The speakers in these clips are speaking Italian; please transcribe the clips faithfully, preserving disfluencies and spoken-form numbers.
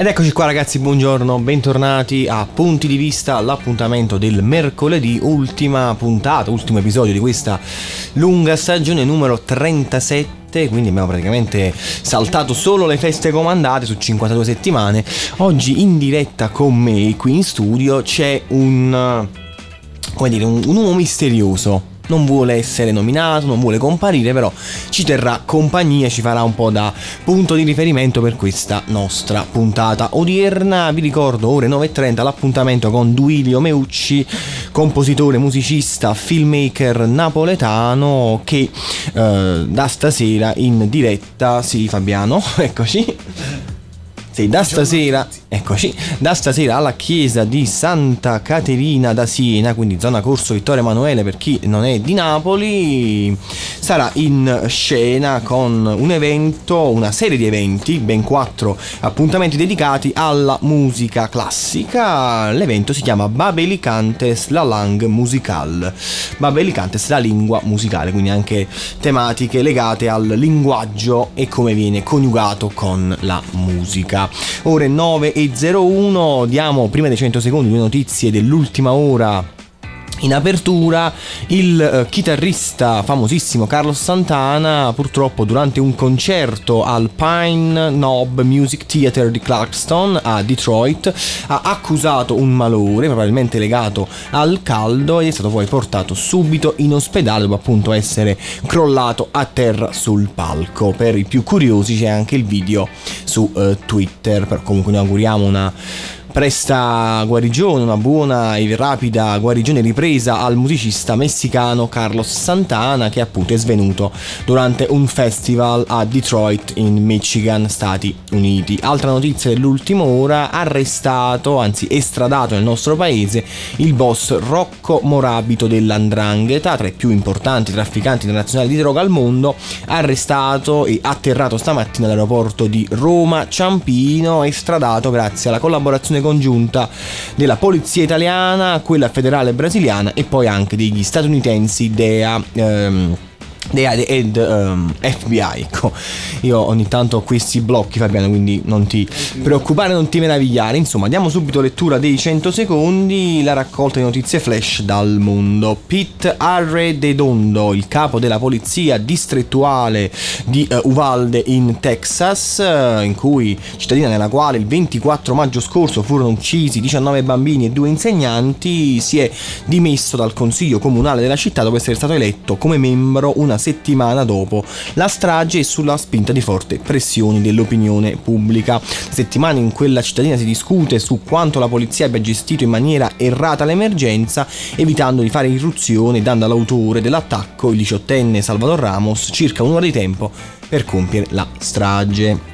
Ed eccoci qua ragazzi, buongiorno, bentornati a Punti di Vista, l'appuntamento del mercoledì, ultima puntata, ultimo episodio di questa lunga stagione numero trentasette. Quindi abbiamo praticamente saltato solo le feste comandate su cinquantadue settimane. Oggi in diretta con me qui in studio c'è un, come dire, un, un uomo misterioso. Non vuole essere nominato, non vuole comparire, però ci terrà compagnia, ci farà un po' da punto di riferimento per questa nostra puntata odierna. Vi ricordo, ore nove e trenta, l'appuntamento con Duilio Meucci, compositore, musicista, filmmaker napoletano, che eh, da stasera in diretta, sì Fabiano, eccoci, sì, da stasera, eccoci, da stasera alla chiesa di Santa Caterina da Siena, quindi zona Corso Vittorio Emanuele per chi non è di Napoli, sarà in scena con un evento, una serie di eventi, ben quattro appuntamenti dedicati alla musica classica. L'evento si chiama Babilantes la langue musicale, Babilantes la lingua musicale, quindi anche tematiche legate al linguaggio e come viene coniugato con la musica. Ore nove e zero uno, diamo prima dei cento secondi le notizie dell'ultima ora. In apertura il eh, chitarrista famosissimo Carlos Santana, purtroppo durante un concerto al Pine Knob Music Theater di Clarkston a Detroit, ha accusato un malore probabilmente legato al caldo ed è stato poi portato subito in ospedale dopo appunto essere crollato a terra sul palco. Per i più curiosi c'è anche il video su eh, Twitter, però comunque noi auguriamo una presta guarigione, una buona e rapida guarigione e ripresa al musicista messicano Carlos Santana, che appunto è svenuto durante un festival a Detroit in Michigan, Stati Uniti. Altra notizia dell'ultima ora, arrestato, anzi estradato nel nostro paese, il boss Rocco Morabito dell'Andrangheta, tra i più importanti trafficanti internazionali di droga al mondo, arrestato e atterrato stamattina all'aeroporto di Roma Ciampino, estradato grazie alla collaborazione congiunta della polizia italiana, quella federale brasiliana e poi anche degli statunitensi D E A ehm, D E A ed ehm, F B I. Ecco, io ogni tanto ho questi blocchi Fabiano, quindi non ti preoccupare, non ti meravigliare. Insomma, diamo subito lettura dei cento secondi, la raccolta di notizie flash dal mondo. Pete Arredondo, il capo della polizia distrettuale di uh, Uvalde in Texas, uh, in cui cittadina nella quale il ventiquattro maggio scorso furono uccisi diciannove bambini e due insegnanti, si è dimesso dal consiglio comunale della città dopo essere stato eletto come membro una settimana dopo la strage e sulla spinta di forti pressioni dell'opinione pubblica. Settimane in quella cittadina si discute su quanto la polizia abbia gestito in maniera errata l'emergenza, evitando di fare irruzione, dando all'autore dell'attacco, il diciottenne Salvador Ramos, circa un'ora di tempo per compiere la strage.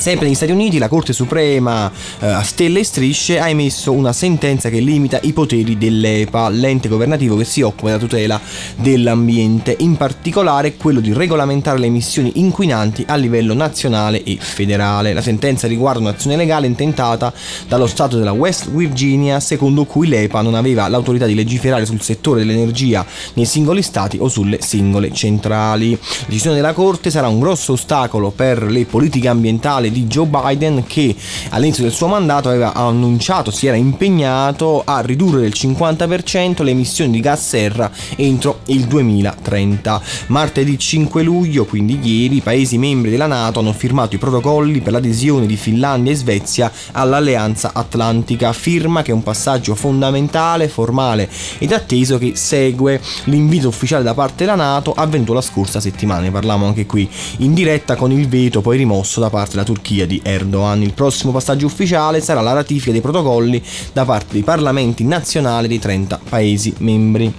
Sempre negli Stati Uniti, la Corte Suprema eh, a stelle e strisce ha emesso una sentenza che limita i poteri dell'EPA, l'ente governativo che si occupa della tutela dell'ambiente, in particolare quello di regolamentare le emissioni inquinanti a livello nazionale e federale. La sentenza riguarda un'azione legale intentata dallo Stato della West Virginia, secondo cui l'EPA non aveva l'autorità di legiferare sul settore dell'energia nei singoli stati o sulle singole centrali. La decisione della Corte sarà un grosso ostacolo per le politiche ambientali di Joe Biden, che all'inizio del suo mandato aveva annunciato, si era impegnato a ridurre del cinquanta per cento le emissioni di gas serra entro il duemilatrenta. Martedì cinque luglio, quindi ieri, i paesi membri della NATO hanno firmato i protocolli per l'adesione di Finlandia e Svezia all'Alleanza Atlantica, firma che è un passaggio fondamentale, formale ed atteso, che segue l'invito ufficiale da parte della NATO avvenuto la scorsa settimana, ne parlavamo anche qui in diretta, con il veto poi rimosso da parte della Turchia di Erdogan. Il prossimo passaggio ufficiale sarà la ratifica dei protocolli da parte dei parlamenti nazionali dei trenta paesi membri.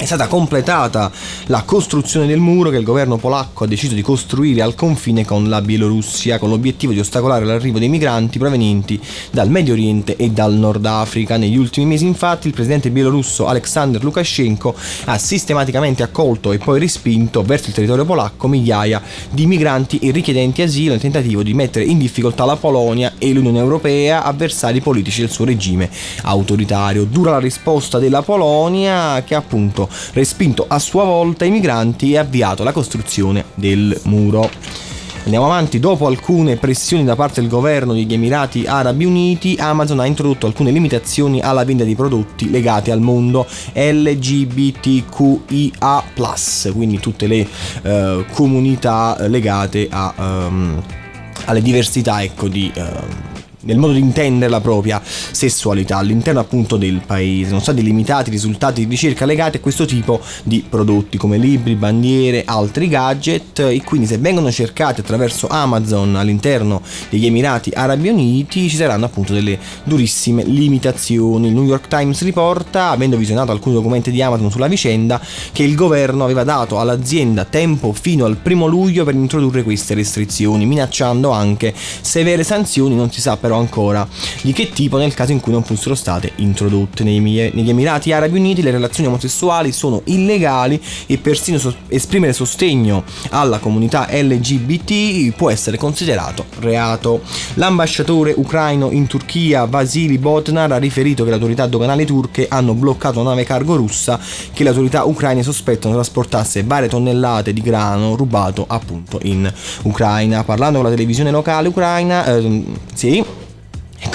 È stata completata la costruzione del muro che il governo polacco ha deciso di costruire al confine con la Bielorussia, con l'obiettivo di ostacolare l'arrivo dei migranti provenienti dal Medio Oriente e dal Nord Africa. Negli ultimi mesi, infatti, il presidente bielorusso Alexander Lukashenko ha sistematicamente accolto e poi respinto verso il territorio polacco migliaia di migranti e richiedenti asilo, nel tentativo di mettere in difficoltà la Polonia e l'Unione Europea, avversari politici del suo regime autoritario. Dura la risposta della Polonia, che appunto respinto a sua volta i migranti e avviato la costruzione del muro. Andiamo avanti. Dopo alcune pressioni da parte del governo degli Emirati Arabi Uniti, Amazon ha introdotto alcune limitazioni alla vendita di prodotti legati al mondo L G B T Q I A plus, quindi tutte le eh, comunità legate a, um, alle diversità, ecco, di... Uh, nel modo di intendere la propria sessualità all'interno appunto del paese. Sono stati limitati i risultati di ricerca legati a questo tipo di prodotti come libri, bandiere, altri gadget, e quindi se vengono cercati attraverso Amazon all'interno degli Emirati Arabi Uniti ci saranno appunto delle durissime limitazioni. Il New York Times riporta, avendo visionato alcuni documenti di Amazon sulla vicenda, che il governo aveva dato all'azienda tempo fino al primo luglio per introdurre queste restrizioni, minacciando anche severe sanzioni, non si sa per ancora di che tipo, nel caso in cui non fossero state introdotte. Negli Emirati Arabi Uniti le relazioni omosessuali sono illegali e persino esprimere sostegno alla comunità L G B T può essere considerato reato. L'ambasciatore ucraino in Turchia Vasili Botnar ha riferito che le autorità doganali turche hanno bloccato una nave cargo russa che le autorità ucraine sospettano trasportasse varie tonnellate di grano rubato appunto in Ucraina. Parlando con la televisione locale ucraina, ehm, sì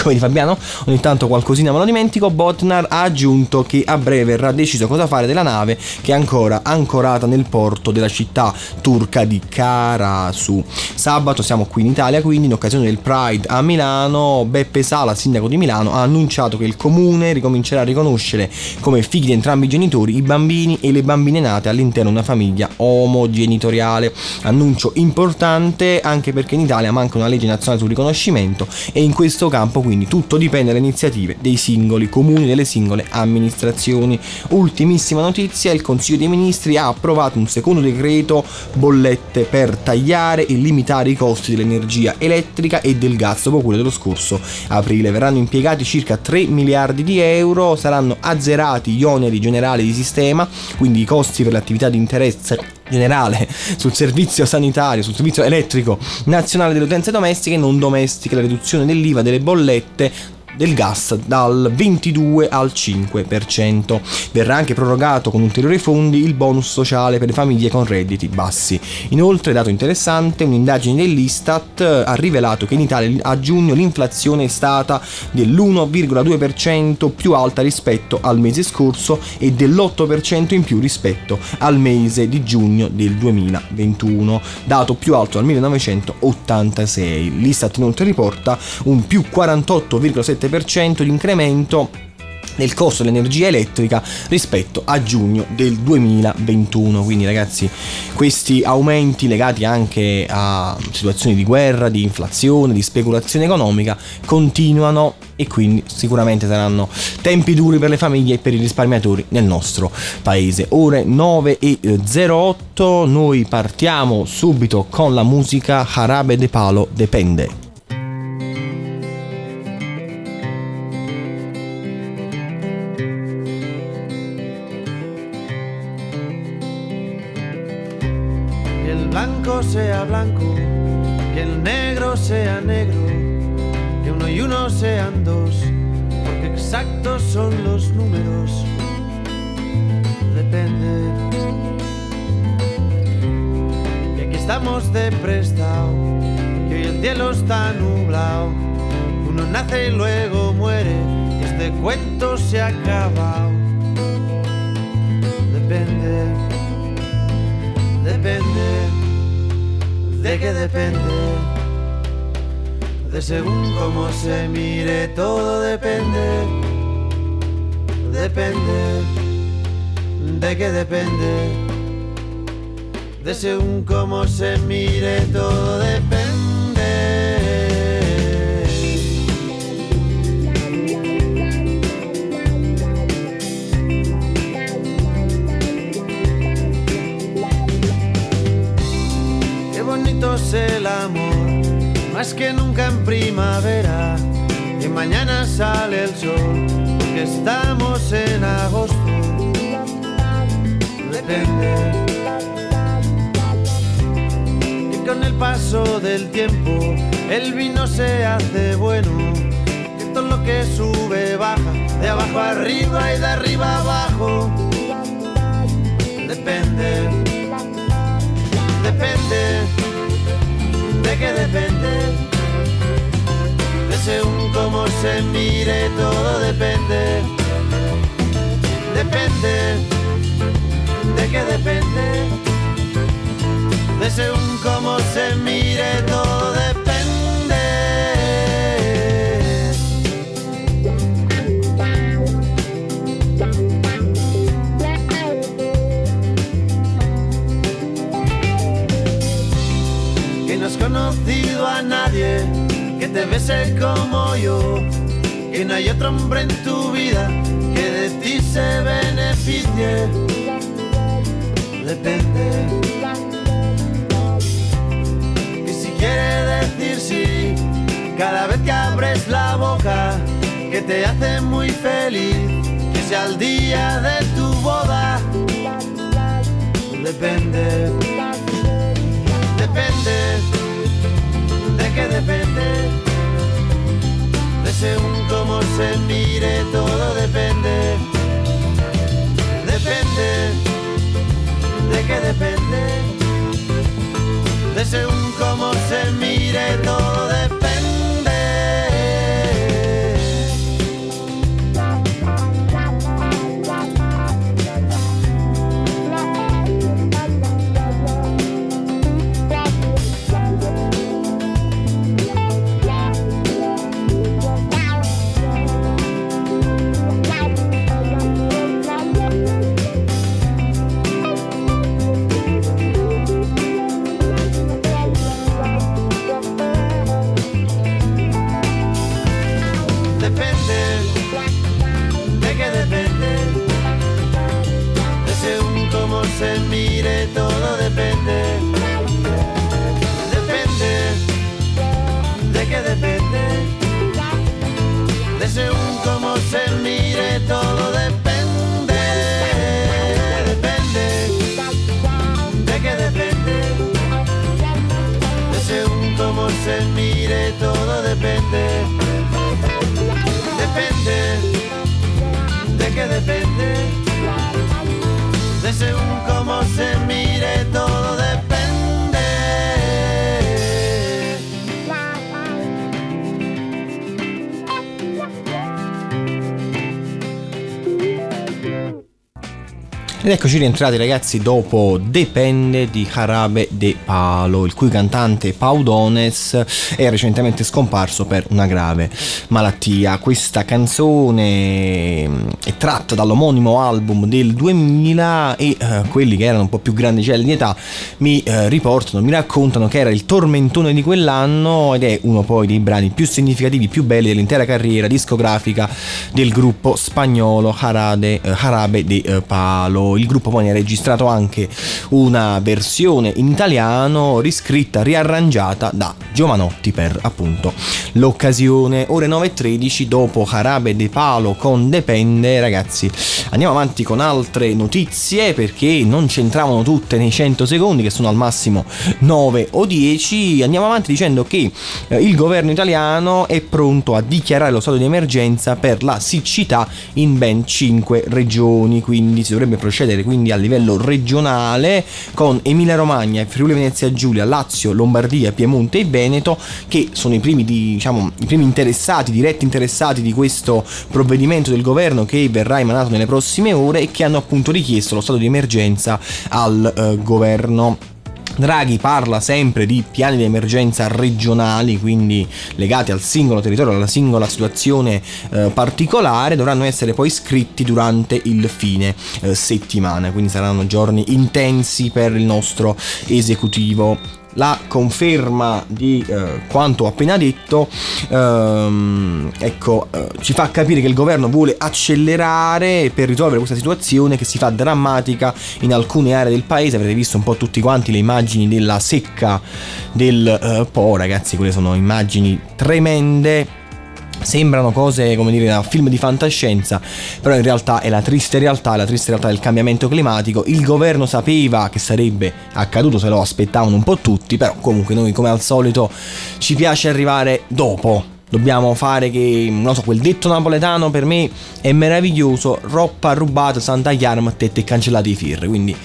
come di Fabiano, ogni tanto qualcosina me lo dimentico, Botnar ha aggiunto che a breve verrà deciso cosa fare della nave che è ancora ancorata nel porto della città turca di Karasu. Sabato, siamo qui in Italia quindi, in occasione del Pride a Milano, Beppe Sala, sindaco di Milano, ha annunciato che il comune ricomincerà a riconoscere come figli di entrambi i genitori i bambini e le bambine nate all'interno di una famiglia omogenitoriale. Annuncio importante anche perché in Italia manca una legge nazionale sul riconoscimento e in questo campo quindi tutto dipende dalle iniziative dei singoli comuni, delle singole amministrazioni. Ultimissima notizia, il Consiglio dei Ministri ha approvato un secondo decreto bollette per tagliare e limitare i costi dell'energia elettrica e del gas dopo quello dello scorso aprile. Verranno impiegati circa tre miliardi di euro, saranno azzerati gli oneri generali di sistema, quindi i costi per le attività di interesse generale sul servizio sanitario, sul servizio elettrico nazionale delle utenze domestiche e non domestiche, la riduzione dell'I V A delle bollette del gas dal ventidue al cinque per cento. Verrà anche prorogato con ulteriori fondi il bonus sociale per le famiglie con redditi bassi. Inoltre, dato interessante, un'indagine dell'Istat ha rivelato che in Italia a giugno l'inflazione è stata dell'uno virgola due per cento più alta rispetto al mese scorso e dell'otto per cento in più rispetto al mese di giugno del duemilaventuno, dato più alto dal millenovecentottantasei. L'Istat inoltre riporta un più quarantotto virgola sette per cento di incremento del costo dell'energia elettrica rispetto a giugno del duemilaventuno. Quindi ragazzi, questi aumenti legati anche a situazioni di guerra, di inflazione, di speculazione economica continuano e quindi sicuramente saranno tempi duri per le famiglie e per i risparmiatori nel nostro paese. Ore nove e zero otto, noi partiamo subito con la musica. Jarabe de Palo, Depende. Sea blanco, que el negro sea negro, que uno y uno sean dos, porque exactos son los números. Depende. Y aquí estamos de prestao, que hoy el cielo está nublado, uno nace y luego muere, este cuento se ha acabado. Depende. Depende. De que depende, de según cómo se mire, todo depende, depende, de que depende, de según cómo se mire, todo depende. El amor, más que nunca en primavera, y mañana sale el sol, porque estamos en agosto. Depende. Y con el paso del tiempo, el vino se hace bueno, que todo lo que sube baja, de abajo arriba y de arriba abajo. Depende. Depende. sé que depende de según cómo se mire, todo depende. Depende, de que depende, de según cómo se mire, todo depende. Conocido a nadie que te bese como yo, que no hay otro hombre en tu vida que de ti se beneficie. Depende. Y si quiere decir sí cada vez que abres la boca, que te hace muy feliz, que sea el día de tu boda. Depende. Depende. Que depende, de según cómo se mire, todo depende. Depende, de que depende, de según cómo se mire, todo depende. Ed eccoci rientrati, ragazzi, dopo Depende di Jarabe de Palo, il cui cantante Paudones è recentemente scomparso per una grave malattia. Questa canzone è tratta dall'omonimo album del duemila e eh, quelli che erano un po' più grandicelli di età mi eh, riportano, mi raccontano che era il tormentone di quell'anno ed è uno poi dei brani più significativi, più belli dell'intera carriera discografica del gruppo spagnolo Jarabe, Jarabe de Palo. Il gruppo poi ne ha registrato anche una versione in italiano riscritta, riarrangiata da Giovanotti per appunto l'occasione. Ore nove e tredici dopo Jarabe de Palo con Depende, ragazzi, andiamo avanti con altre notizie perché non c'entravano tutte nei cento secondi che sono al massimo nove o dieci. Andiamo avanti dicendo che il governo italiano è pronto a dichiarare lo stato di emergenza per la siccità in ben cinque regioni, quindi si dovrebbe procedere quindi a livello regionale con Emilia Romagna, Friuli Venezia Giulia, Lazio, Lombardia, Piemonte e Veneto, che sono i primi di, diciamo i primi interessati, diretti interessati di questo provvedimento del governo che verrà emanato nelle prossime ore e che hanno appunto richiesto lo stato di emergenza al eh, governo. Draghi parla sempre di piani di emergenza regionali, quindi legati al singolo territorio, alla singola situazione eh, particolare, dovranno essere poi scritti durante il fine eh, settimana, quindi saranno giorni intensi per il nostro esecutivo. La conferma di eh, quanto ho appena detto ehm, ecco eh, ci fa capire che il governo vuole accelerare per risolvere questa situazione che si fa drammatica in alcune aree del paese. Avrete visto un po' tutti quanti le immagini della secca del eh, Po, ragazzi, quelle sono immagini tremende. Sembrano cose, come dire, da film di fantascienza, però in realtà è la triste realtà, la triste realtà del cambiamento climatico. Il governo sapeva che sarebbe accaduto, se lo aspettavano un po' tutti, però comunque noi, come al solito, ci piace arrivare dopo. Dobbiamo fare che, non so, quel detto napoletano per me è meraviglioso: roppa rubata, Santa Chiara, ma tette cancellate i firri, quindi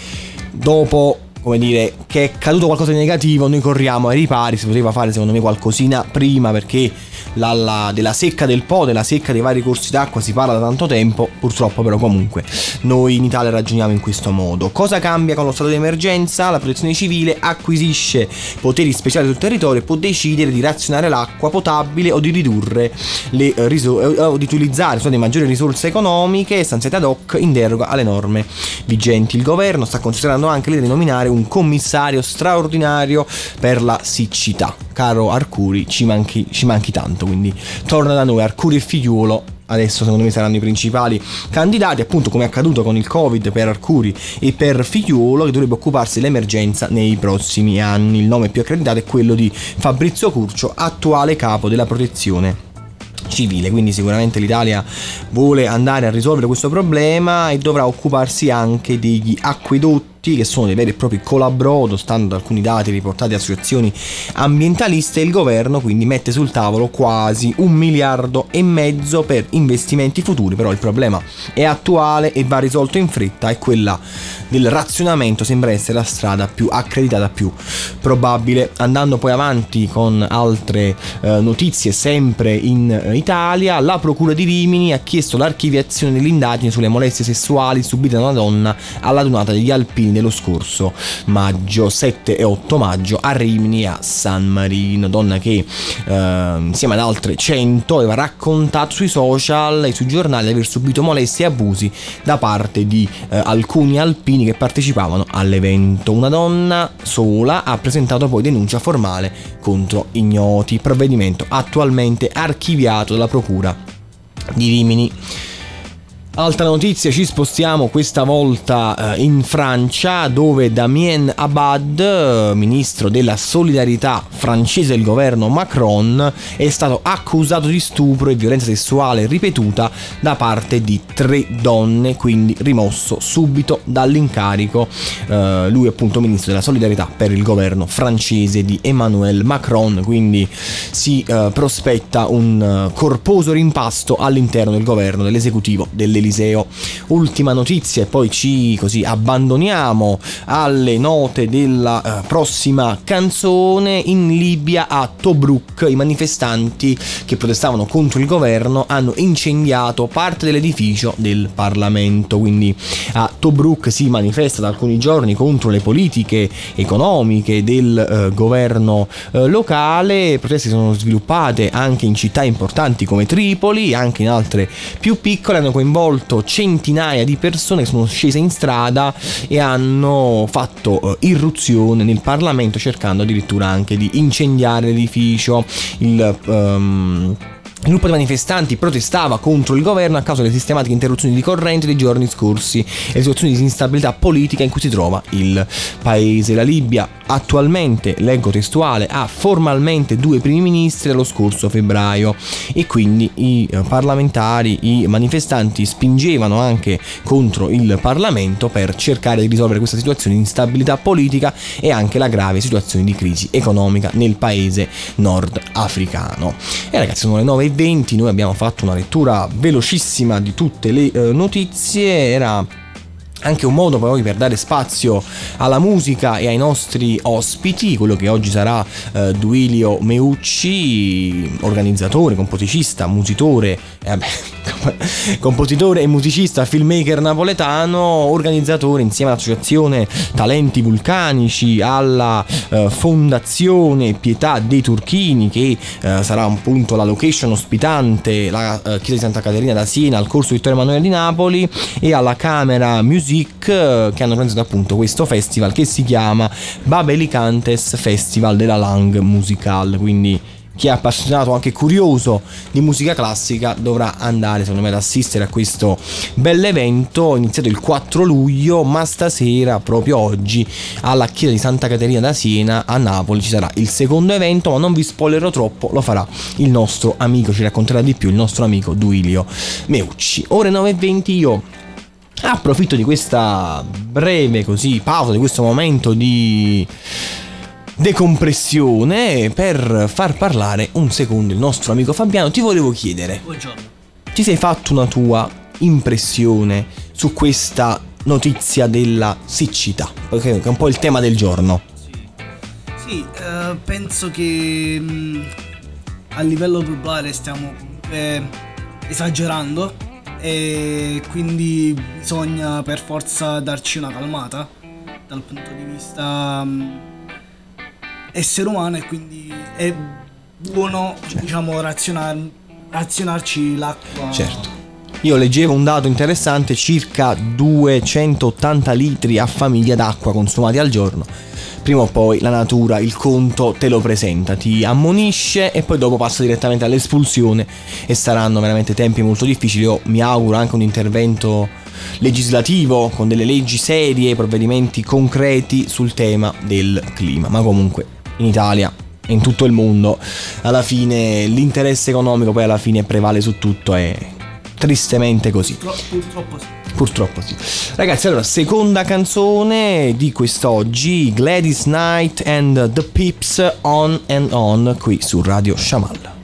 dopo come dire, che è caduto qualcosa di negativo, noi corriamo ai ripari. Si poteva fare secondo me qualcosina prima, perché la, la, della secca del Po, della secca dei vari corsi d'acqua si parla da tanto tempo, purtroppo, però comunque noi in Italia ragioniamo in questo modo. Cosa cambia con lo stato di emergenza? La protezione civile acquisisce poteri speciali sul territorio e può decidere di razionare l'acqua potabile o di ridurre le risorse, o di utilizzare sono delle maggiori risorse economiche stanziate ad hoc in deroga alle norme vigenti. Il governo sta considerando anche l'idea di nominare un commissario straordinario per la siccità. Caro Arcuri, ci manchi, ci manchi tanto, quindi torna da noi. Arcuri e Figliuolo adesso secondo me saranno i principali candidati, appunto come è accaduto con il Covid per Arcuri e per Figliuolo, che dovrebbe occuparsi dell'emergenza nei prossimi anni. Il nome più accreditato è quello di Fabrizio Curcio, attuale capo della protezione civile, quindi sicuramente l'Italia vuole andare a risolvere questo problema e dovrà occuparsi anche degli acquedotti, che sono dei veri e propri colabrodo, stando ad alcuni dati riportati da associazioni ambientaliste. Il governo quindi mette sul tavolo quasi un miliardo e mezzo per investimenti futuri, però il problema è attuale e va risolto in fretta, e quella del razionamento sembra essere la strada più accreditata, più probabile. Andando poi avanti con altre eh, notizie sempre in eh, Italia, la procura di Rimini ha chiesto l'archiviazione dell'indagine sulle molestie sessuali subite da una donna alla donata degli alpini dello scorso maggio, sette e otto maggio, a Rimini e a San Marino. Donna che eh, insieme ad altre cento aveva raccontato sui social e sui giornali di aver subito molestie e abusi da parte di eh, alcuni alpini che partecipavano all'evento. Una donna sola ha presentato poi denuncia formale contro ignoti, provvedimento attualmente archiviato dalla procura di Rimini. Altra notizia, ci spostiamo questa volta in Francia, dove Damien Abad, ministro della solidarietà francese del governo Macron, è stato accusato di stupro e violenza sessuale ripetuta da parte di tre donne, quindi rimosso subito dall'incarico. Eh, lui è appunto ministro della solidarietà per il governo francese di Emmanuel Macron, quindi si eh, prospetta un eh, corposo rimpasto all'interno del governo, dell'esecutivo delle Eliseo. Ultima notizia e poi ci così abbandoniamo alle note della eh, prossima canzone. In Libia, a Tobruk, i manifestanti che protestavano contro il governo hanno incendiato parte dell'edificio del Parlamento. Quindi a Tobruk si manifesta da alcuni giorni contro le politiche economiche del eh, governo eh, locale. Proteste sono sviluppate anche in città importanti come Tripoli, anche in altre più piccole. Hanno coinvolto centinaia di persone che sono scese in strada e hanno fatto eh, irruzione nel Parlamento, cercando addirittura anche di incendiare l'edificio. Il um... Il gruppo di manifestanti protestava contro il governo a causa delle sistematiche interruzioni di corrente dei giorni scorsi e le situazioni di instabilità politica in cui si trova il paese. La Libia attualmente, leggo testuale, ha formalmente due primi ministri dallo scorso febbraio, e quindi i parlamentari, i manifestanti spingevano anche contro il Parlamento per cercare di risolvere questa situazione di instabilità politica e anche la grave situazione di crisi economica nel paese nord africano. E ragazzi, sono le nove e venti, noi abbiamo fatto una lettura velocissima di tutte le eh, notizie. Era anche un modo poi per dare spazio alla musica e ai nostri ospiti. Quello che oggi sarà eh, Duilio Meucci, organizzatore, composicista, musitore eh, beh, compositore e musicista, filmmaker napoletano, organizzatore insieme all'associazione Talenti Vulcanici, alla eh, Fondazione Pietà dei Turchini, che eh, sarà appunto la location ospitante la eh, chiesa di Santa Caterina da Siena al corso Vittorio Emanuele di Napoli, e alla Camera Musique, che hanno organizzato appunto questo festival che si chiama Babilantes Festival de la langue musicale. Quindi chi è appassionato, anche curioso di musica classica, dovrà andare secondo me ad assistere a questo bell'evento, iniziato il quattro luglio, ma stasera, proprio oggi, alla chiesa di Santa Caterina da Siena a Napoli ci sarà il secondo evento, ma non vi spoilerò troppo, lo farà il nostro amico, ci racconterà di più il nostro amico Duilio Meucci. Ore nove e venti, io approfitto di questa breve così pausa, di questo momento di decompressione, per far parlare un secondo il nostro amico Fabiano. Ti volevo chiedere, buongiorno, ti sei fatto una tua impressione su questa notizia della siccità, perché è un po' il tema del giorno. Sì, sì, eh, penso che mh, a livello globale stiamo eh, esagerando e quindi bisogna per forza darci una calmata dal punto di vista mh, essere umano, e quindi è buono, certo, diciamo razionar, razionarci l'acqua. Certo. Io leggevo un dato interessante, circa duecentottanta litri a famiglia d'acqua consumati al giorno. Prima o poi la natura, il conto, te lo presenta, ti ammonisce e poi dopo passa direttamente all'espulsione, e saranno veramente tempi molto difficili. Io mi auguro anche un intervento legislativo con delle leggi serie, provvedimenti concreti sul tema del clima. Ma comunque in Italia, in tutto il mondo, alla fine l'interesse economico poi alla fine prevale su tutto, e tristemente così. Purtroppo sì. Purtroppo sì. Ragazzi, allora, seconda canzone di quest'oggi, Gladys Knight and the Pips, On and On, qui su Radio Shamal.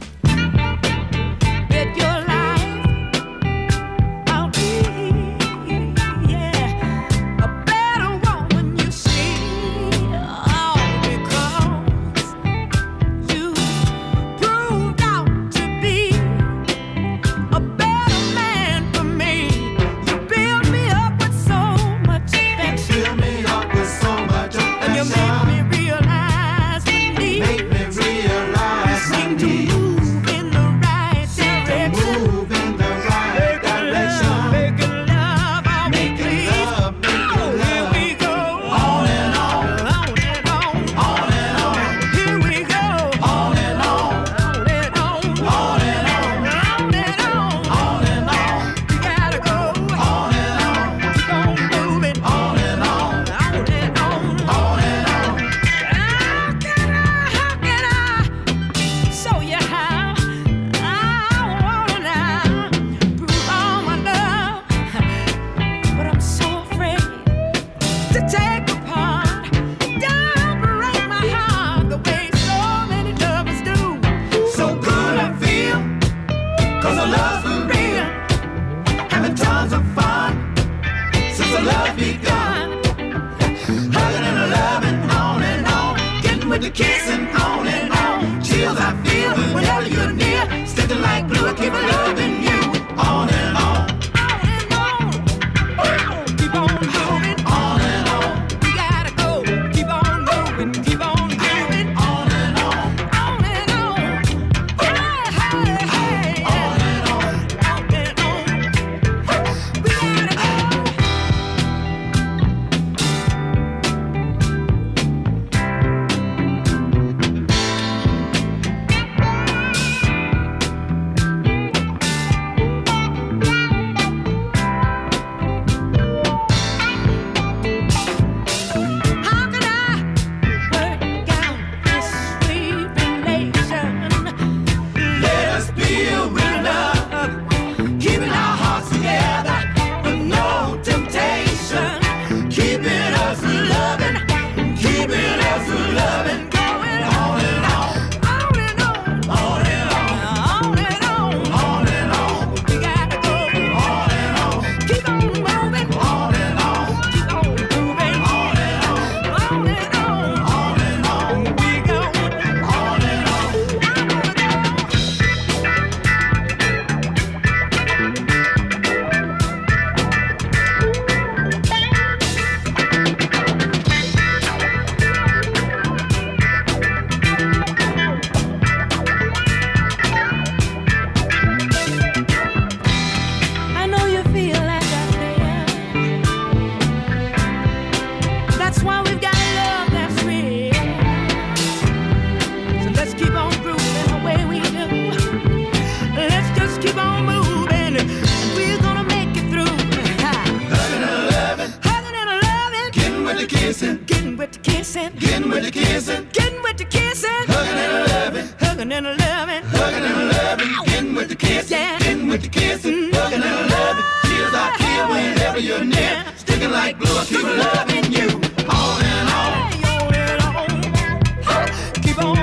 Keep on moving,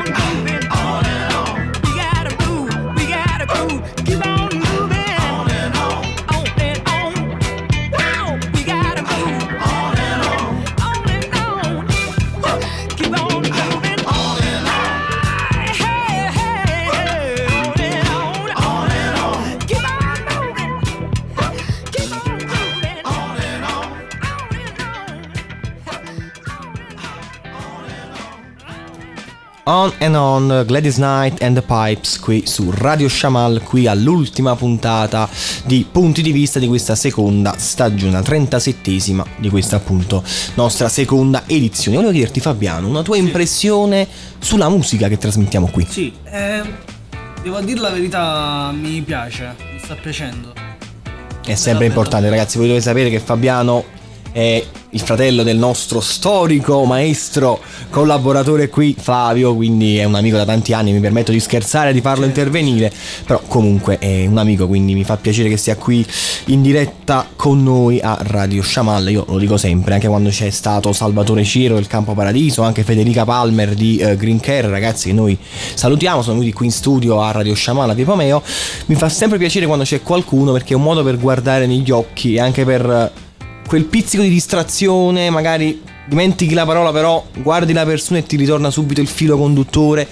on and on. We gotta move. On and On, Gladys Knight and the Pips, qui su Radio Shamal, qui all'ultima puntata di Punti di Vista di questa seconda stagione, la trentasettesima di questa appunto nostra seconda edizione. Volevo chiederti, Fabiano, una tua sì. impressione sulla musica che trasmettiamo qui. Sì, eh, devo dire la verità, mi piace, mi sta piacendo. È sempre importante, ragazzi, voi dovete sapere che Fabiano è il fratello del nostro storico maestro collaboratore qui, Fabio, quindi è un amico da tanti anni, mi permetto di scherzare, di farlo intervenire, però comunque è un amico, quindi mi fa piacere che sia qui in diretta con noi a Radio Shamal. Io lo dico sempre, anche quando c'è stato Salvatore Ciro del Campo Paradiso, anche Federica Palmer di eh, Green Care, ragazzi, che noi salutiamo, sono venuti qui in studio a Radio Shamal a Via Pomeo. Mi fa sempre piacere quando c'è qualcuno, perché è un modo per guardare negli occhi e anche per quel pizzico di distrazione, magari dimentichi la parola, però guardi la persona e ti ritorna subito il filo conduttore.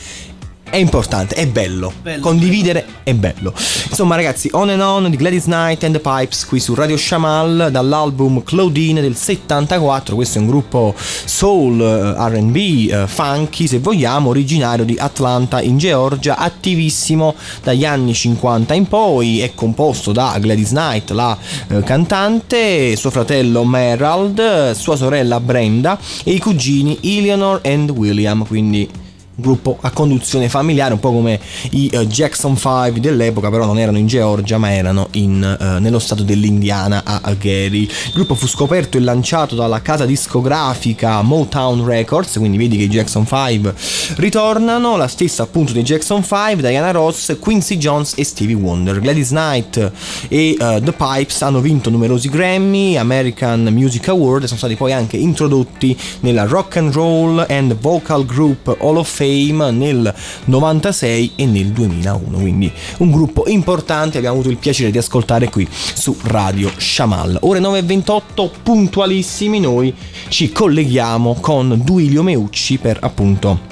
È importante, è bello, bello condividere, bello. È bello. Insomma, ragazzi, On and On di Gladys Knight and the Pipes qui su Radio Shamal, dall'album Claudine del settantaquattro. Questo è un gruppo soul, R and B, funky se vogliamo, originario di Atlanta in Georgia, attivissimo dagli anni cinquanta in poi. È composto da Gladys Knight, la eh, cantante, suo fratello Merald, sua sorella Brenda e i cugini Eleanor and William, quindi gruppo a conduzione familiare, un po' come i uh, Jackson cinque dell'epoca, però non erano in Georgia ma erano in, uh, nello stato dell'Indiana a, a Gary. Il gruppo fu scoperto e lanciato dalla casa discografica Motown Records, quindi vedi che i Jackson cinque ritornano, la stessa appunto dei Jackson cinque, Diana Ross, Quincy Jones e Stevie Wonder. Gladys Knight e uh, The Pipes hanno vinto numerosi Grammy, American Music Award, e sono stati poi anche introdotti nella Rock and Roll and Vocal Group Hall of Fame nel novantasei e nel duemilauno, quindi un gruppo importante. Abbiamo avuto il piacere di ascoltare qui su Radio Shamal. Ore nove e ventotto, puntualissimi, noi ci colleghiamo con Duilio Meucci per appunto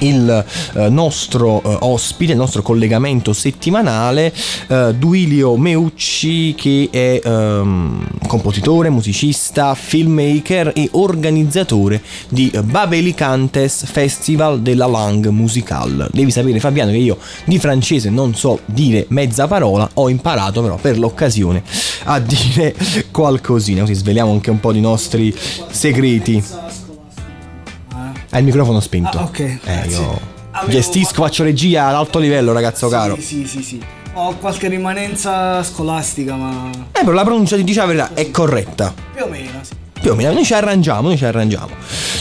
il eh, nostro eh, ospite, il nostro collegamento settimanale. eh, Duilio Meucci, che è ehm, compositore, musicista, filmmaker e organizzatore di Babilantes Festival de la langue musicale. Devi sapere, Fabiano, che io di francese non so dire mezza parola, ho imparato però per l'occasione a dire qualcosina, così sveliamo anche un po' di nostri segreti. Ha il microfono spento. Ah, ok. Eh, io avevo... gestisco, faccio regia ad alto livello, ragazzo, sì, caro. Sì, sì, sì. Ho qualche rimanenza scolastica, ma... Eh, però la pronuncia, ti dice la verità, è corretta. Più o meno, sì. Più o meno, noi ci arrangiamo, noi ci arrangiamo.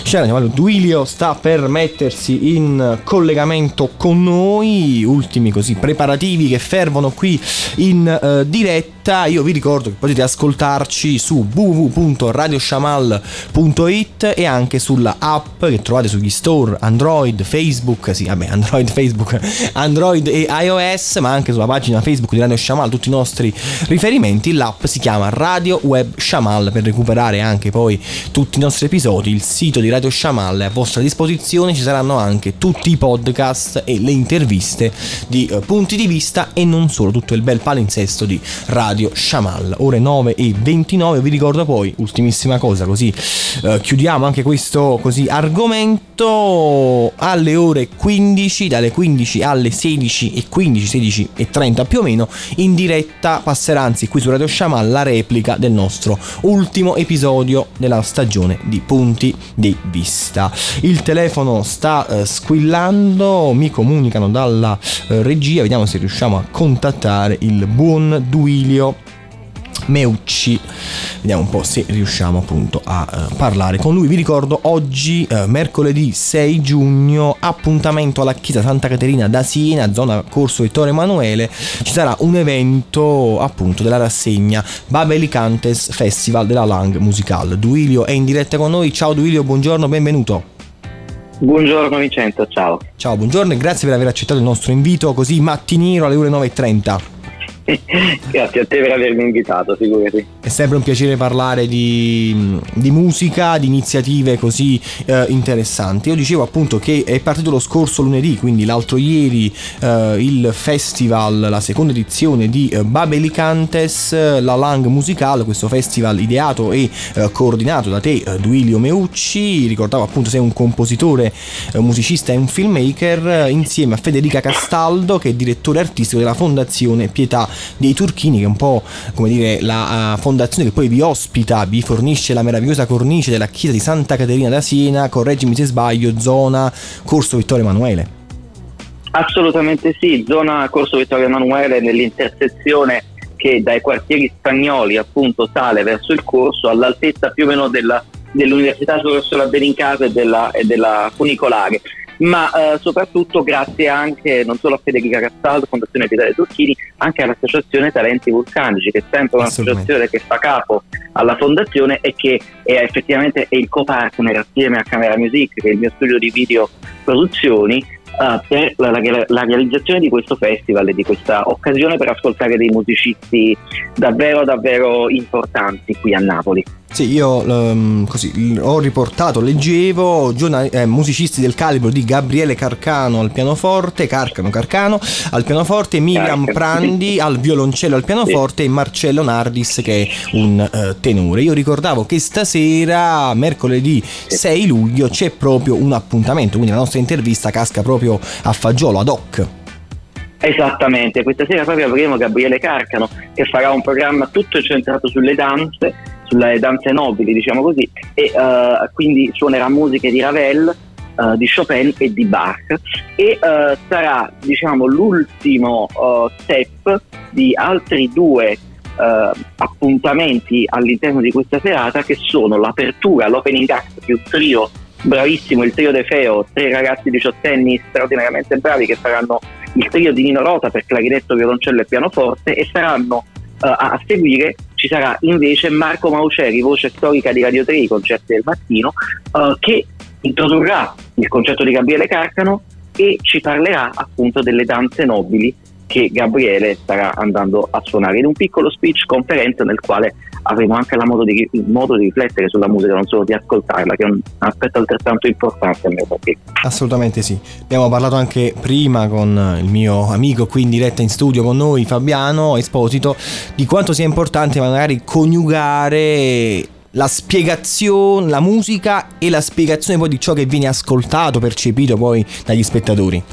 Ci arrangiamo. Allora, Duilio sta per mettersi in collegamento con noi, ultimi così preparativi che fervono qui in uh, diretta. Io vi ricordo che potete ascoltarci su w w w punto radio shamal punto i t e anche sulla app che trovate sugli store Android, Facebook, sì, vabbè, Android, Facebook, Android e iOS, ma anche sulla pagina Facebook di Radio Shamal, tutti i nostri riferimenti. L'app si chiama Radio Web Shamal, per recuperare anche poi tutti i nostri episodi. Il sito di Radio Shamal è a vostra disposizione, ci saranno anche tutti i podcast e le interviste di eh, Punti di Vista e non solo, tutto il bel palinsesto di Radio Shamal. Ore nove e ventinove, vi ricordo poi, ultimissima cosa, così eh, chiudiamo anche questo così argomento, alle ore quindici, dalle quindici alle sedici e quindici, sedici e trenta più o meno, in diretta passerà, anzi qui su Radio Shamal, la replica del nostro ultimo episodio della stagione di Punti di Vista. Il telefono sta eh, squillando, mi comunicano dalla eh, regia, vediamo se riusciamo a contattare il buon Duilio Meucci, vediamo un po' se riusciamo appunto a eh, parlare con lui. Vi ricordo oggi eh, mercoledì sei giugno, appuntamento alla chiesa Santa Caterina da Siena, zona Corso Vittorio Emanuele, ci sarà un evento appunto della rassegna Babilantes Festival della langue musicale. Duilio è in diretta con noi. Ciao Duilio, buongiorno, benvenuto. Buongiorno Vincenzo, ciao. Ciao, buongiorno e grazie per aver accettato il nostro invito così mattiniero alle ore nove e trenta. Grazie a te per avermi invitato, figurati. È sempre un piacere parlare di, di musica, di iniziative così eh, interessanti. Io dicevo appunto che è partito lo scorso lunedì, quindi l'altro ieri, eh, il festival, la seconda edizione di eh, Babilantes, la langue musicale, questo festival ideato e eh, coordinato da te, eh, Duilio Meucci. Ricordavo appunto, sei un compositore, eh, musicista e un filmmaker, eh, insieme a Federica Castaldo, che è direttore artistico della Fondazione Pietà dei Turchini, che è un po', come dire, la uh, fondazione che poi vi ospita, vi fornisce la meravigliosa cornice della chiesa di Santa Caterina da Siena, correggimi se sbaglio, zona Corso Vittorio Emanuele. Assolutamente sì, zona Corso Vittorio Emanuele, nell'intersezione che dai quartieri spagnoli appunto sale verso il corso, all'altezza più o meno della, dell'Università Sorsola Benincasa e della, e della funicolare. Ma eh, soprattutto grazie anche non solo a Federica Castaldo, Fondazione Pietà dei Turchini, anche all'associazione Talenti Vulcanici, che è sempre un'associazione che fa capo alla fondazione e che è effettivamente è il co-partner assieme a Camera Musique, che è il mio studio di video produzioni, eh, per la, la, la realizzazione di questo festival e di questa occasione per ascoltare dei musicisti davvero davvero importanti qui a Napoli. Sì, io um, così ho riportato, leggevo, giornali, eh, musicisti del calibro di Gabriele Carcano al pianoforte, Carcano Carcano al pianoforte, Miriam Prandi al violoncello al pianoforte e Marcello Nardis, che è un uh, tenore. Io ricordavo che stasera, mercoledì sei luglio, c'è proprio un appuntamento, quindi la nostra intervista casca proprio a fagiolo, ad hoc. Esattamente, questa sera proprio avremo Gabriele Carcano, che farà un programma tutto centrato sulle danze, sulle danze nobili, diciamo così, e uh, quindi suonerà musiche di Ravel, uh, di Chopin e di Bach, e uh, sarà, diciamo, l'ultimo uh, step di altri due uh, appuntamenti all'interno di questa serata, che sono l'apertura, l'opening act, più trio bravissimo, il Trio De Feo, tre ragazzi diciottenni straordinariamente bravi, che faranno il trio di Nino Rota per clarinetto, violoncello e pianoforte, e saranno uh, a seguire ci sarà invece Marco Mauceri, voce storica di Radio tre, i concerti del mattino, eh, che introdurrà il concerto di Gabriele Carcano e ci parlerà appunto delle danze nobili che Gabriele starà andando a suonare, in un piccolo speech conferenza nel quale avremo anche la modo di, il modo di riflettere sulla musica, non solo di ascoltarla, che è un aspetto altrettanto importante a mio parere. Assolutamente sì, abbiamo parlato anche prima con il mio amico qui in diretta in studio con noi, Fabiano Esposito, di quanto sia importante magari coniugare la spiegazione, la musica e la spiegazione poi di ciò che viene ascoltato, percepito poi dagli spettatori.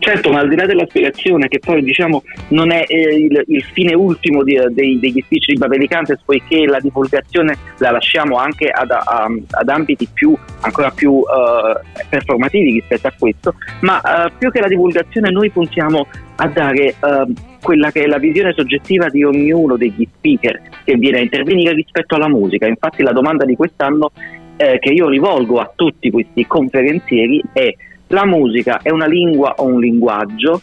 Certo, ma al di là della spiegazione, che poi diciamo non è eh, il, il fine ultimo di, dei, degli speech di Babilantes, poiché la divulgazione la lasciamo anche ad, a, ad ambiti più ancora più eh, performativi rispetto a questo, ma eh, più che la divulgazione noi puntiamo a dare eh, quella che è la visione soggettiva di ognuno degli speaker che viene a intervenire rispetto alla musica. Infatti la domanda di quest'anno eh, che io rivolgo a tutti questi conferenzieri è: la musica è una lingua o un linguaggio?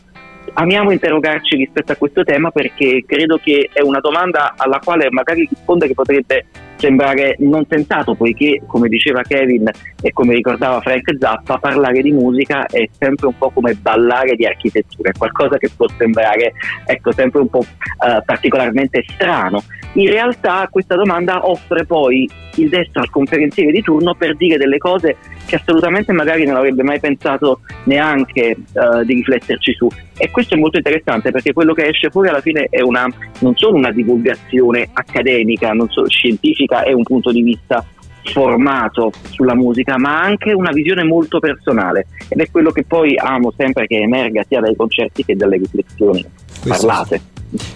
Amiamo interrogarci rispetto a questo tema, perché credo che è una domanda alla quale magari rispondere potrebbe sembrare non sensato, poiché, come diceva Kevin e come ricordava Frank Zappa, parlare di musica è sempre un po' come ballare di architettura, è qualcosa che può sembrare, ecco, sempre un po' eh, particolarmente strano. In realtà questa domanda offre poi il destro al conferenziere di turno per dire delle cose che assolutamente magari non avrebbe mai pensato neanche eh, di rifletterci su, e questo è molto interessante, perché quello che esce fuori alla fine è una, non solo una divulgazione accademica, non solo scientifica, è un punto di vista formato sulla musica, ma anche una visione molto personale, ed è quello che poi amo sempre che emerga sia dai concerti che dalle riflessioni questo parlate.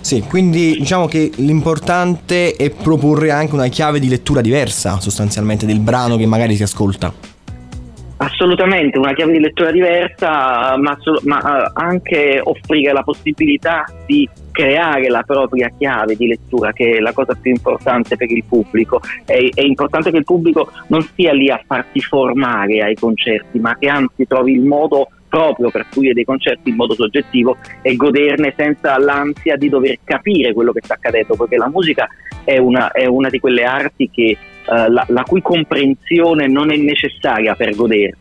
Sì, quindi diciamo che l'importante è proporre anche una chiave di lettura diversa sostanzialmente del brano che magari si ascolta. Assolutamente, una chiave di lettura diversa, ma, ma anche offrire la possibilità di creare la propria chiave di lettura, che è la cosa più importante per il pubblico. È, è importante che il pubblico non sia lì a farsi formare ai concerti, ma che anzi trovi il modo proprio per fruire dei concerti in modo soggettivo e goderne senza l'ansia di dover capire quello che sta accadendo, perché la musica è una, è una di quelle arti che, eh, la, la cui comprensione non è necessaria per goderne,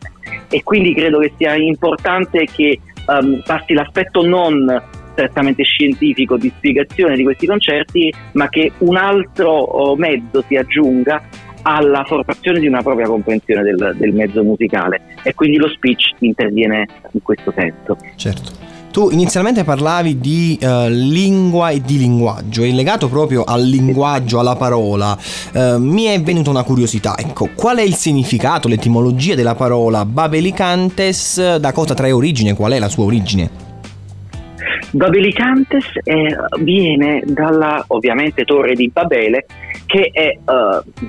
e quindi credo che sia importante che um, passi l'aspetto non strettamente scientifico di spiegazione di questi concerti, ma che un altro mezzo si aggiunga alla formazione di una propria comprensione del, del mezzo musicale, e quindi lo speech interviene in questo senso. Certo. Tu inizialmente parlavi di uh, lingua e di linguaggio, e legato proprio al linguaggio, alla parola, uh, mi è venuta una curiosità. Ecco, qual è il significato, l'etimologia della parola Babilantes? Da cosa trae origine? Qual è la sua origine? Babilantes eh, viene dalla, ovviamente, torre di Babele, che è, eh,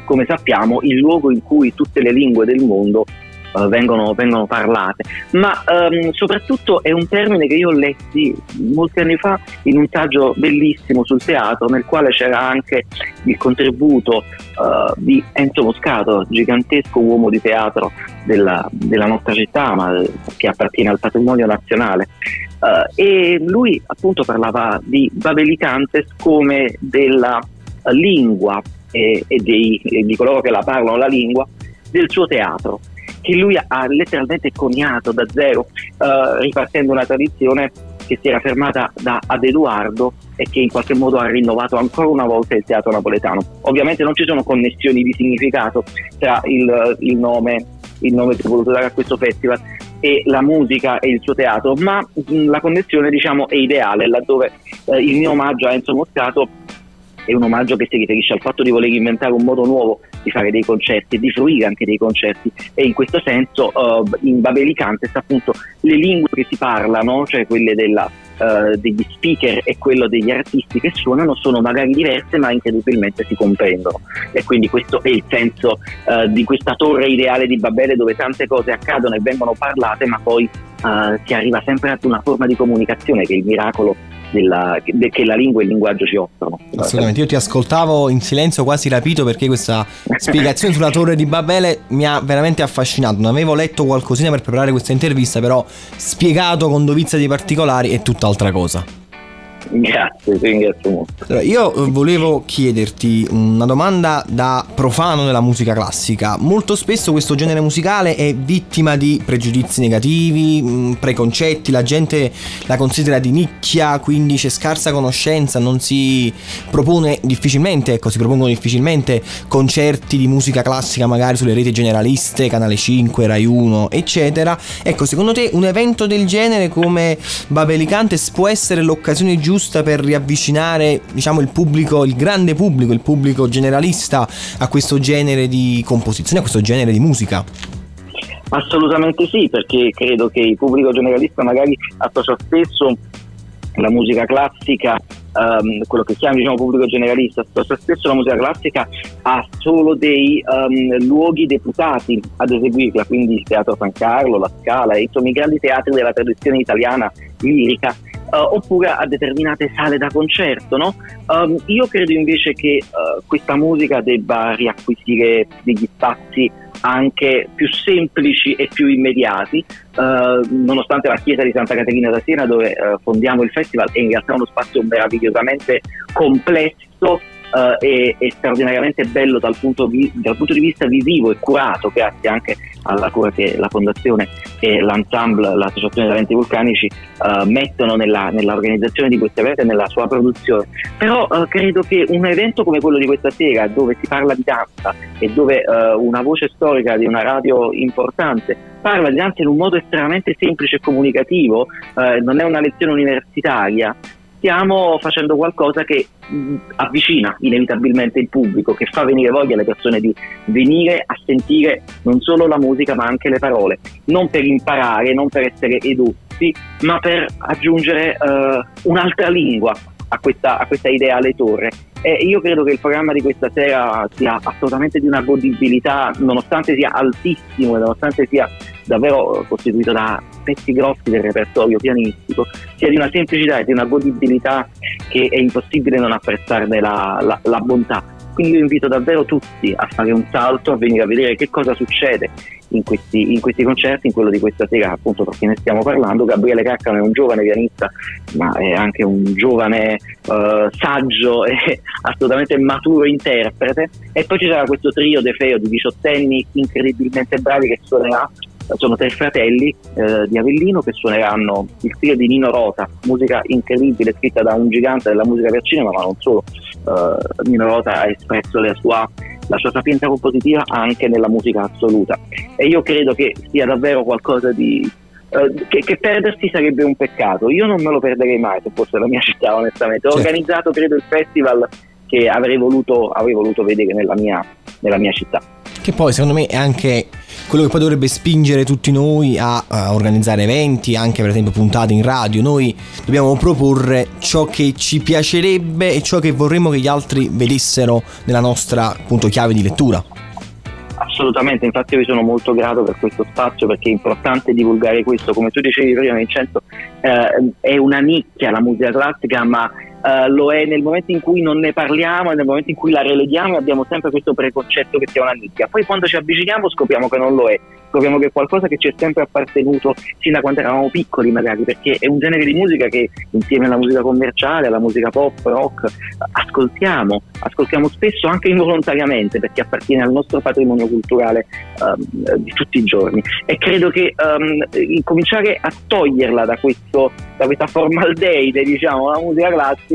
come sappiamo, il luogo in cui tutte le lingue del mondo Vengono, vengono parlate, ma um, soprattutto è un termine che io ho lessi molti anni fa in un saggio bellissimo sul teatro, nel quale c'era anche il contributo uh, di Enzo Moscato, gigantesco uomo di teatro della, della nostra città, ma che appartiene al patrimonio nazionale, uh, e lui appunto parlava di Babilantes come della lingua e, e, dei, e di coloro che la parlano, la lingua del suo teatro, che lui ha letteralmente coniato da zero, eh, ripartendo una tradizione che si era fermata da Ad Eduardo e che in qualche modo ha rinnovato ancora una volta il teatro napoletano. Ovviamente non ci sono connessioni di significato tra il, il nome il nome che ho voluto dare a questo festival e la musica e il suo teatro, ma mh, la connessione, diciamo, è ideale, laddove eh, il mio omaggio a Enzo Moscato è un omaggio che si riferisce al fatto di voler inventare un modo nuovo di fare dei concerti e di fruire anche dei concerti, e in questo senso uh, in Babilantes appunto le lingue che si parlano, cioè quelle della, uh, degli speaker e quello degli artisti che suonano, sono magari diverse ma incredibilmente si comprendono, e quindi questo è il senso uh, di questa torre ideale di Babele, dove tante cose accadono e vengono parlate, ma poi uh, si arriva sempre ad una forma di comunicazione che è il miracolo Della, de, che la lingua e il linguaggio ci offrono. Assolutamente, io ti ascoltavo in silenzio, quasi rapito, perché questa spiegazione sulla torre di Babele mi ha veramente affascinato. Non avevo letto qualcosina per preparare questa intervista, però spiegato con dovizia di particolari è tutt'altra cosa. Grazie, ti ringrazio molto. Allora, io volevo chiederti una domanda da profano della musica classica. Molto spesso questo genere musicale è vittima di pregiudizi negativi, preconcetti, la gente la considera di nicchia, quindi c'è scarsa conoscenza, non si propone difficilmente, ecco, si propongono difficilmente concerti di musica classica magari sulle reti generaliste, Canale cinque, Rai uno, eccetera. Ecco, secondo te un evento del genere come Babilantes può essere l'occasione giusta giusta per riavvicinare, diciamo, il pubblico, il grande pubblico, il pubblico generalista a questo genere di composizione, a questo genere di musica? Assolutamente sì, perché credo che il pubblico generalista magari associa spesso la musica classica, um, quello che chiama, diciamo, pubblico generalista, associa spesso la musica classica a solo dei um, luoghi deputati ad eseguirla, quindi il Teatro San Carlo, la Scala, insomma i grandi teatri della tradizione italiana lirica, Uh, oppure a determinate sale da concerto, no? Um, io credo invece che uh, questa musica debba riacquisire degli spazi anche più semplici e più immediati, uh, nonostante la chiesa di Santa Caterina da Siena, dove uh, fondiamo il festival, è in realtà uno spazio meravigliosamente complesso Uh, è, è straordinariamente bello dal punto, vi, dal punto di vista visivo e curato, grazie anche alla cura che la Fondazione e l'ensemble, l'Associazione Talenti Vulcanici uh, mettono nella, nell'organizzazione di questo evento e nella sua produzione. Però uh, credo che un evento come quello di questa sera, dove si parla di danza e dove uh, una voce storica di una radio importante parla di danza in un modo estremamente semplice e comunicativo, uh, non è una lezione universitaria, stiamo facendo qualcosa che avvicina inevitabilmente il pubblico, che fa venire voglia alle persone di venire a sentire non solo la musica ma anche le parole, non per imparare, non per essere edotti, ma per aggiungere uh, un'altra lingua a questa, a questa ideale torre. E io credo che il programma di questa sera sia assolutamente di una godibilità, nonostante sia altissimo e nonostante sia davvero costituito da pezzi grossi del repertorio pianistico, sia di una semplicità e di una godibilità che è impossibile non apprezzarne la, la, la bontà. Quindi io invito davvero tutti a fare un salto, a venire a vedere che cosa succede in questi, in questi concerti, in quello di questa sera, appunto, perché ne stiamo parlando. Gabriele Carcano è un giovane pianista, ma è anche un giovane eh, saggio e assolutamente maturo interprete, e poi ci sarà questo trio De Feo di diciottenni incredibilmente bravi che suonerà sono tre fratelli eh, di Avellino che suoneranno il trio di Nino Rota, musica incredibile scritta da un gigante della musica per cinema, ma non solo. eh, Nino Rota ha espresso la sua, la sua sapienza compositiva anche nella musica assoluta, e io credo che sia davvero qualcosa di eh, che, che perdersi sarebbe un peccato. Io non me lo perderei mai se fosse la mia città, onestamente. Ho certo. organizzato credo il festival che avrei voluto, avrei voluto vedere nella mia, nella mia città. Che poi secondo me è anche quello che poi dovrebbe spingere tutti noi a, a organizzare eventi, anche per esempio puntate in radio. Noi dobbiamo proporre ciò che ci piacerebbe e ciò che vorremmo che gli altri vedessero nella nostra appunto chiave di lettura. Assolutamente, infatti io vi sono molto grato per questo spazio, perché è importante divulgare questo. Come tu dicevi prima, Vincenzo, eh, è una nicchia la musica classica, ma Uh, lo è nel momento in cui non ne parliamo, e nel momento in cui la releghiamo, e abbiamo sempre questo preconcetto che sia una nicchia. Poi quando ci avviciniamo scopriamo che non lo è, scopriamo che è qualcosa che ci è sempre appartenuto sin da quando eravamo piccoli, magari, perché è un genere di musica che insieme alla musica commerciale, alla musica pop, rock, ascoltiamo, ascoltiamo spesso anche involontariamente, perché appartiene al nostro patrimonio culturale um, di tutti i giorni. E credo che um, cominciare a toglierla da questo, da questa formaldeide, diciamo, la musica classica,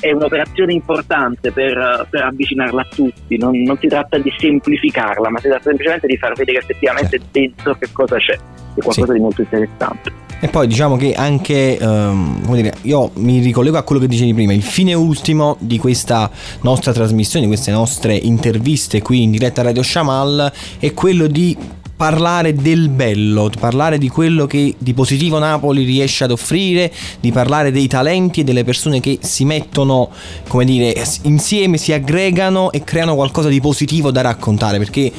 è un'operazione importante per, per avvicinarla a tutti. Non, non si tratta di semplificarla, ma si tratta semplicemente di far vedere effettivamente sì. dentro che cosa c'è, è qualcosa sì. di molto interessante. E poi diciamo che anche ehm, come dire, io mi ricollego a quello che dicevi prima, il fine ultimo di questa nostra trasmissione, di queste nostre interviste qui in diretta a Radio Shamal, è quello di parlare del bello, di parlare di quello che di positivo Napoli riesce ad offrire, di parlare dei talenti e delle persone che si mettono, come dire, insieme, si aggregano e creano qualcosa di positivo da raccontare, perché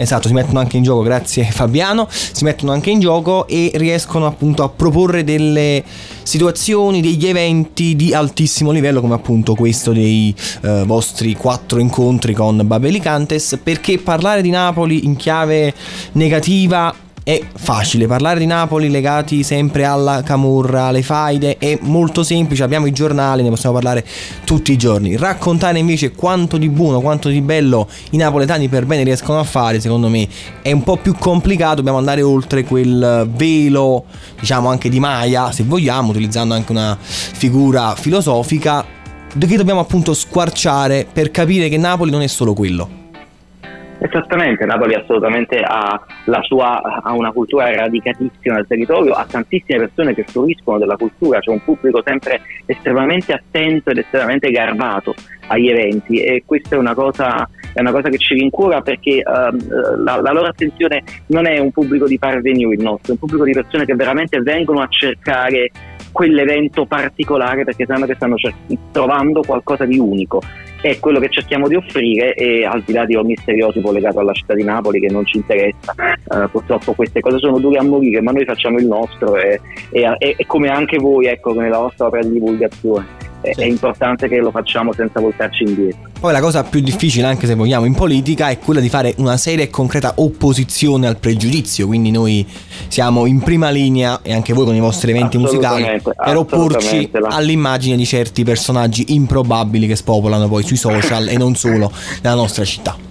esatto, si mettono anche in gioco, grazie Fabiano, si mettono anche in gioco e riescono appunto a proporre delle situazioni, degli eventi di altissimo livello, come appunto questo dei eh, vostri quattro incontri con Babilantes, perché parlare di Napoli in chiave negativa è facile, parlare di Napoli legati sempre alla camorra, alle faide, è molto semplice, abbiamo i giornali, ne possiamo parlare tutti i giorni. Raccontare invece quanto di buono, quanto di bello i napoletani per bene riescono a fare, secondo me è un po' più complicato, dobbiamo andare oltre quel velo, diciamo anche di Maya, se vogliamo, utilizzando anche una figura filosofica, che dobbiamo appunto squarciare per capire che Napoli non è solo quello. Esattamente, Napoli assolutamente ha la sua, ha una cultura radicatissima nel territorio, ha tantissime persone che fioriscono della cultura, c'è un pubblico sempre estremamente attento ed estremamente garbato agli eventi, e questa è una cosa, è una cosa che ci rincuora, perché uh, la, la loro attenzione non è un pubblico di parvenu il nostro, è un pubblico di persone che veramente vengono a cercare quell'evento particolare perché sanno che stanno cer- trovando qualcosa di unico. È quello che cerchiamo di offrire, e al di là di ogni stereotipo legato alla città di Napoli che non ci interessa, eh, purtroppo queste cose sono dure a morire, ma noi facciamo il nostro, e, e, e come anche voi, ecco, nella vostra opera di divulgazione. Sì. È importante che lo facciamo senza voltarci indietro. Poi la cosa più difficile, anche se vogliamo, in politica è quella di fare una seria e concreta opposizione al pregiudizio, quindi noi siamo in prima linea, e anche voi con i vostri eventi musicali, per opporci all'immagine di certi personaggi improbabili che spopolano poi sui social e non solo nella nostra città.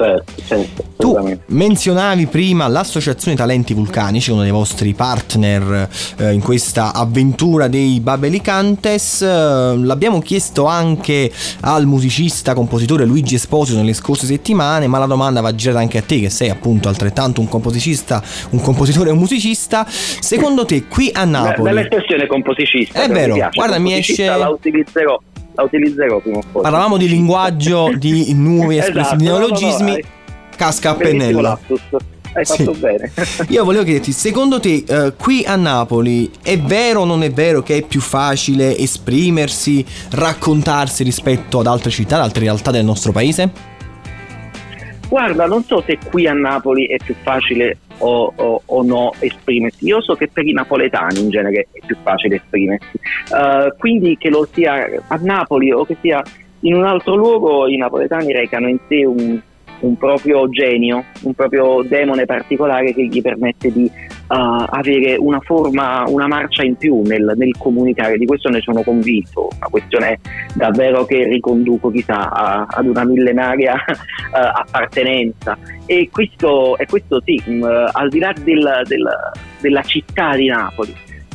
Certo, certo, tu menzionavi prima l'associazione Talenti Vulcanici, uno dei vostri partner eh, in questa avventura dei Babilantes. L'abbiamo chiesto anche al musicista compositore Luigi Esposito nelle scorse settimane, ma la domanda va girata anche a te, che sei appunto altrettanto un composicista, un compositore e un musicista. Secondo te qui a Napoli, bella espressione composicista, è vero, mi guarda, mi esce, la utilizzerò. La utilizzerò prima o poi. Parlavamo di linguaggio, di nuovi esatto, neologismi, no, no, casca a pennello. Hai sì. fatto bene. Io volevo chiederti, secondo te eh, qui a Napoli è vero o non è vero che è più facile esprimersi, raccontarsi rispetto ad altre città, ad altre realtà del nostro paese? Guarda, non so se qui a Napoli è più facile O, o, o no esprimersi. Io so che per i napoletani in genere è più facile esprimersi, uh, quindi che lo sia a Napoli o che sia in un altro luogo, i napoletani recano in sé un, un proprio genio, un proprio demone particolare che gli permette di uh, avere una forma, una marcia in più nel, nel comunicare. Di questo ne sono convinto, una questione davvero che riconduco chissà a, ad una millenaria uh, appartenenza, e questo, e questo sì, mh, al di là del, del, della città di Napoli,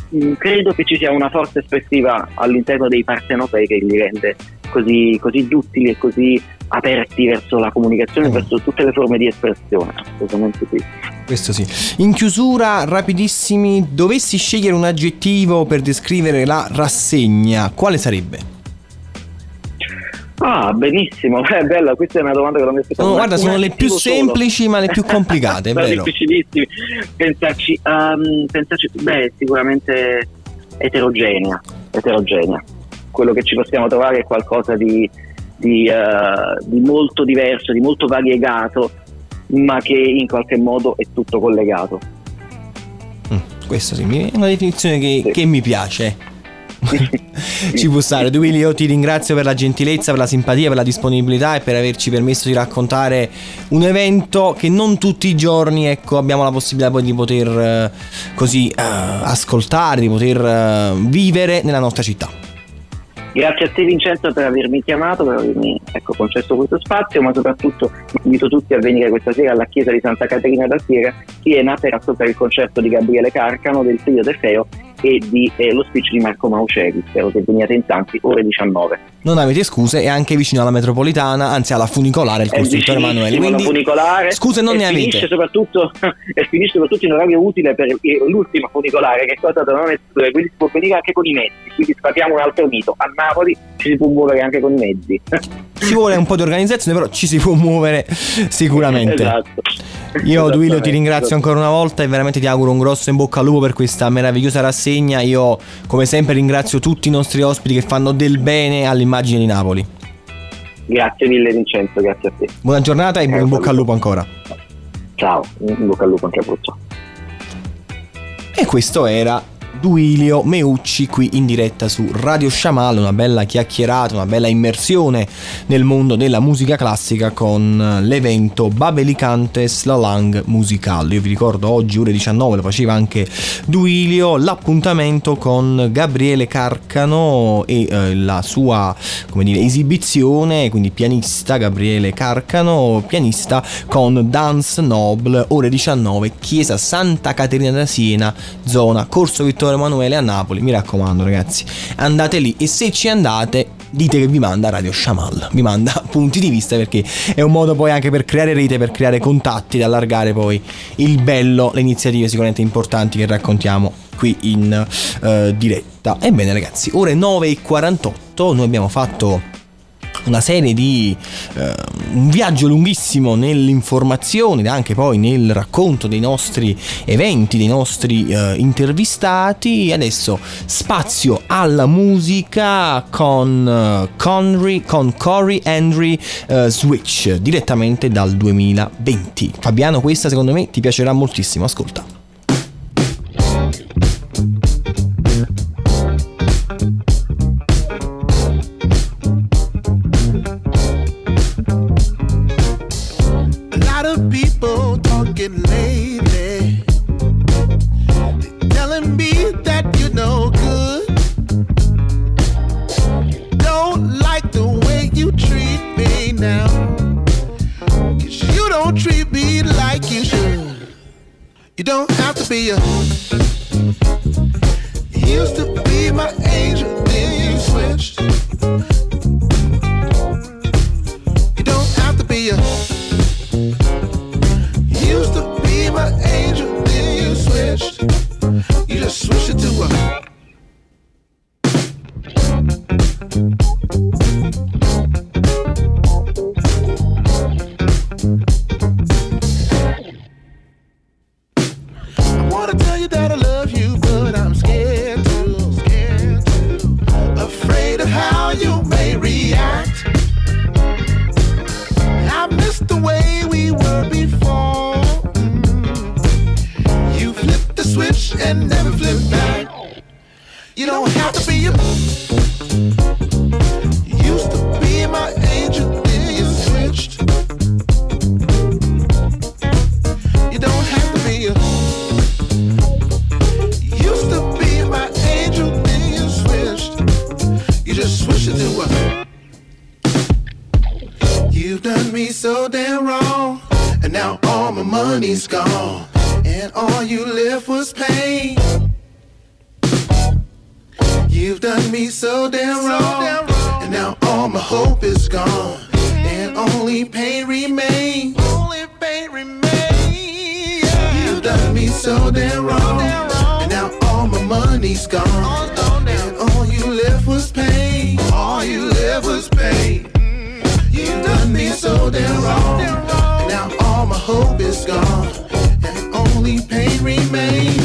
mh, credo che ci sia una forza espressiva all'interno dei partenopei che li rende così, così duttili e così aperti verso la comunicazione, eh. verso tutte le forme di espressione, assolutamente sì. Questo sì. In chiusura, rapidissimi, dovessi scegliere un aggettivo per descrivere la rassegna, quale sarebbe? Ah, benissimo, è bella, questa è una domanda che non mi aspettavo. No, guarda, sono le più semplici solo, ma le più complicate, è vero? Difficilissime. Pensarci, um, pensarci, beh, sicuramente eterogenea, eterogenea. Quello che ci possiamo trovare è qualcosa di Di, uh, di molto diverso, di molto variegato, ma che in qualche modo è tutto collegato. Mm, questa sì, è una definizione che, sì. che mi piace. Ci può stare. Duilio, io ti ringrazio per la gentilezza, per la simpatia, per la disponibilità e per averci permesso di raccontare un evento che non tutti i giorni, ecco, abbiamo la possibilità poi di poter così uh, ascoltare, di poter uh, vivere nella nostra città. Grazie a te Vincenzo per avermi chiamato, per avermi ecco, concesso questo spazio, ma soprattutto invito tutti a venire questa sera alla chiesa di Santa Caterina da Siena, Siena per ascoltare il concerto di Gabriele Carcano, del Trio De Feo e di, eh, lo speech di Marco Mauceri. Spero che veniate in tanti, ore diciannove. Non avete scuse, è anche vicino alla metropolitana, anzi alla funicolare, il costruttore Emanuele. Quindi funicolare, scuse non ne avete. Soprattutto, e finisce soprattutto in orario utile per l'ultima funicolare, che è stata da non escludere, quindi si può venire anche con i mezzi. Quindi sfatiamo un altro mito, a Napoli ci si può muovere anche con i mezzi. Ci vuole un po' di organizzazione, però ci si può muovere sicuramente. Esatto. Io Duilio ti ringrazio ancora una volta e veramente ti auguro un grosso in bocca al lupo per questa meravigliosa rassegna. Io come sempre ringrazio tutti i nostri ospiti che fanno del bene all'immagine di Napoli. Grazie mille Vincenzo, grazie a te. Buona giornata e in bocca al lupo ancora. Ciao, in bocca al lupo anche a voi. E questo era Duilio Meucci qui in diretta su Radio Sciamale, una bella chiacchierata, una bella immersione nel mondo della musica classica con l'evento Babilantes la langue musicale. Io vi ricordo oggi ore diciannove, lo faceva anche Duilio, l'appuntamento con Gabriele Carcano e eh, la sua, come dire, esibizione, quindi pianista Gabriele Carcano, pianista con Dance Noble, ore diciannove, chiesa Santa Caterina da Siena, zona Corso Vittorio Emanuele a Napoli. Mi raccomando ragazzi, andate lì e se ci andate dite che vi manda Radio Sciamalla, vi manda punti di vista, perché è un modo poi anche per creare rete, per creare contatti, allargare poi il bello, le iniziative sicuramente importanti che raccontiamo qui in eh, diretta. Ebbene ragazzi, ore nove e quarantotto, noi abbiamo fatto una serie di eh, un viaggio lunghissimo nell'informazione ed anche poi nel racconto dei nostri eventi, dei nostri eh, intervistati. Adesso spazio alla musica con eh, Conry, con Corey Henry eh, Switch, direttamente dal duemilaventi. Fabiano, questa secondo me ti piacerà moltissimo, ascolta. You don't have to be a so damn wrong, and now all my money's gone, and all you left was pain. You've done me so damn wrong, and now all my hope is gone, and only pain remains. Only pain remains. You've done me so damn wrong, and now all my money's gone, and all you left was pain. All you left was pain. You've done me so damn wrong, and now all my hope is gone, and only pain remains.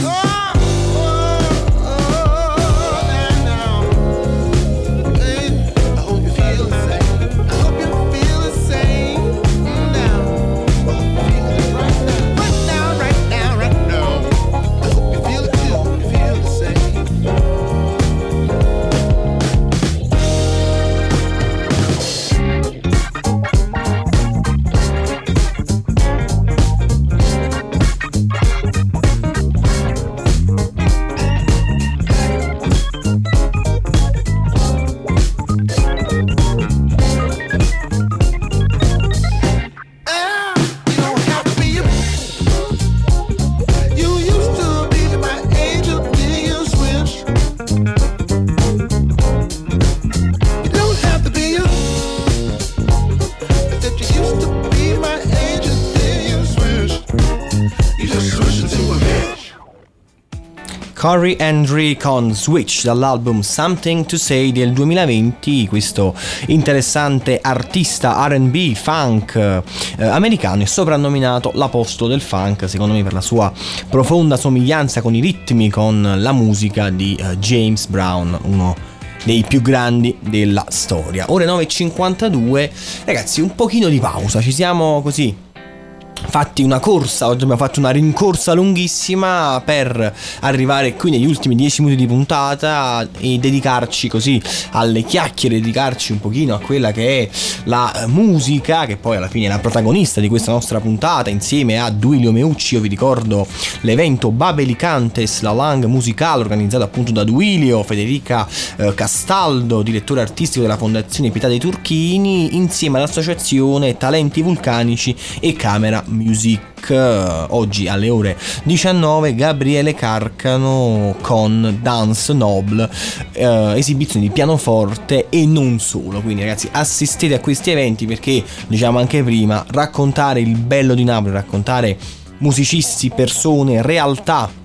Corey Henry con Switch dall'album Something to Say del duemilaventi, questo interessante artista R and B funk eh, americano è soprannominato l'apostolo del funk, secondo me per la sua profonda somiglianza con i ritmi, con la musica di eh, James Brown, uno dei più grandi della storia. Ore nove e cinquantadue, ragazzi, un pochino di pausa, ci siamo così fatti una corsa, oggi abbiamo fatto una rincorsa lunghissima per arrivare qui negli ultimi dieci minuti di puntata e dedicarci così alle chiacchiere, dedicarci un pochino a quella che è la musica, che poi alla fine è la protagonista di questa nostra puntata insieme a Duilio Meucci. Io vi ricordo l'evento Babilantes, la langue musicale, organizzato appunto da Duilio, Federica eh, Castaldo, direttore artistico della Fondazione Pietà dei Turchini, insieme all'associazione Talenti Vulcanici e Camera Musique. Oggi alle ore diciannove Gabriele Carcano con Dance Noble, eh, esibizioni di pianoforte e non solo. Quindi ragazzi, assistete a questi eventi perché, diciamo anche prima, raccontare il bello di Napoli, raccontare musicisti, persone, realtà,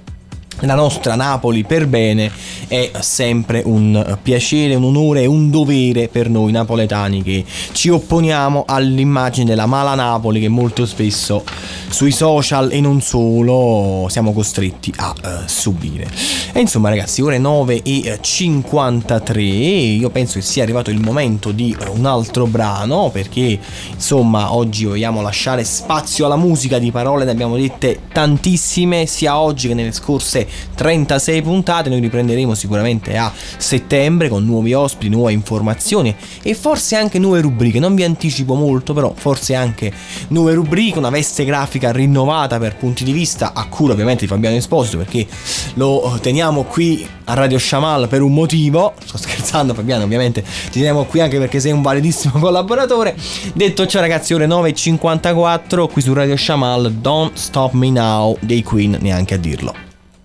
la nostra Napoli per bene è sempre un piacere, un onore e un dovere per noi napoletani che ci opponiamo all'immagine della mala Napoli che molto spesso sui social e non solo siamo costretti a uh, subire. E insomma ragazzi, ore nove e cinquantatré, io penso che sia arrivato il momento di un altro brano, perché insomma oggi vogliamo lasciare spazio alla musica. Di parole ne abbiamo dette tantissime sia oggi che nelle scorse trentasei puntate, noi riprenderemo sicuramente a settembre con nuovi ospiti, nuove informazioni e forse anche nuove rubriche, non vi anticipo molto, però forse anche nuove rubriche, una veste grafica rinnovata per punti di vista, a cura ovviamente di Fabiano Esposito, perché lo teniamo qui a Radio Shamal per un motivo, sto scherzando Fabiano, ovviamente ti teniamo qui anche perché sei un validissimo collaboratore. Detto ciò ragazzi, ore nove e cinquantaquattro qui su Radio Shamal, Don't Stop Me Now dei Queen, neanche a dirlo.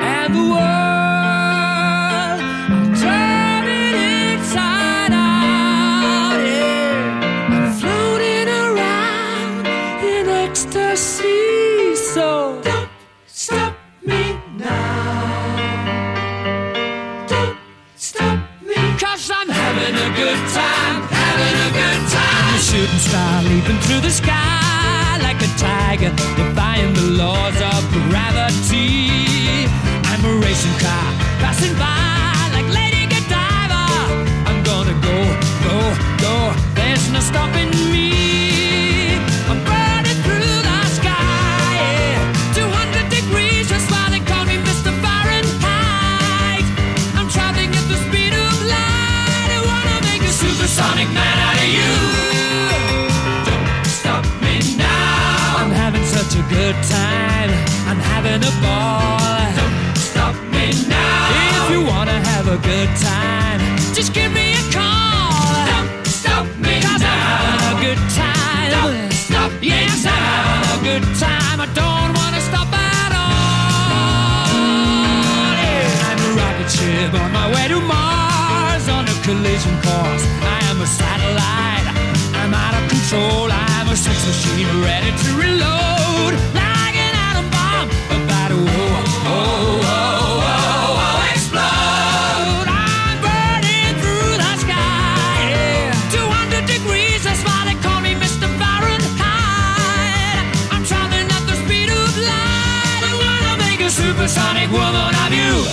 and the world I'm turning inside out. Yeah. I'm floating around in ecstasy, so don't stop me now. Having a good time, having a good time. I'm a shooting star leaping through the sky like a tiger, defying the laws of gravity. I'm a racing car passing by like Lady Godiva. I'm gonna go, go, go. There's no stopping me. I'm burning through the sky, yeah. two hundred degrees, that's why they call me Mister Fahrenheit. I'm traveling at the speed of light. Supersonic man out of you. Don't stop me now. I'm having such a good time. I'm having a ball. Don't stop me now. If you wanna have a good time, just give me a call. Don't stop me now. 'Cause I'm having a good time. Don't stop me now. Yes, I'm having a good time. I don't wanna stop at all. Yeah. I'm a rocket ship on my way to Mars on a collision course. I am a satellite. I'm out of control. I'm a sex machine ready to reload. Sonic woman of you.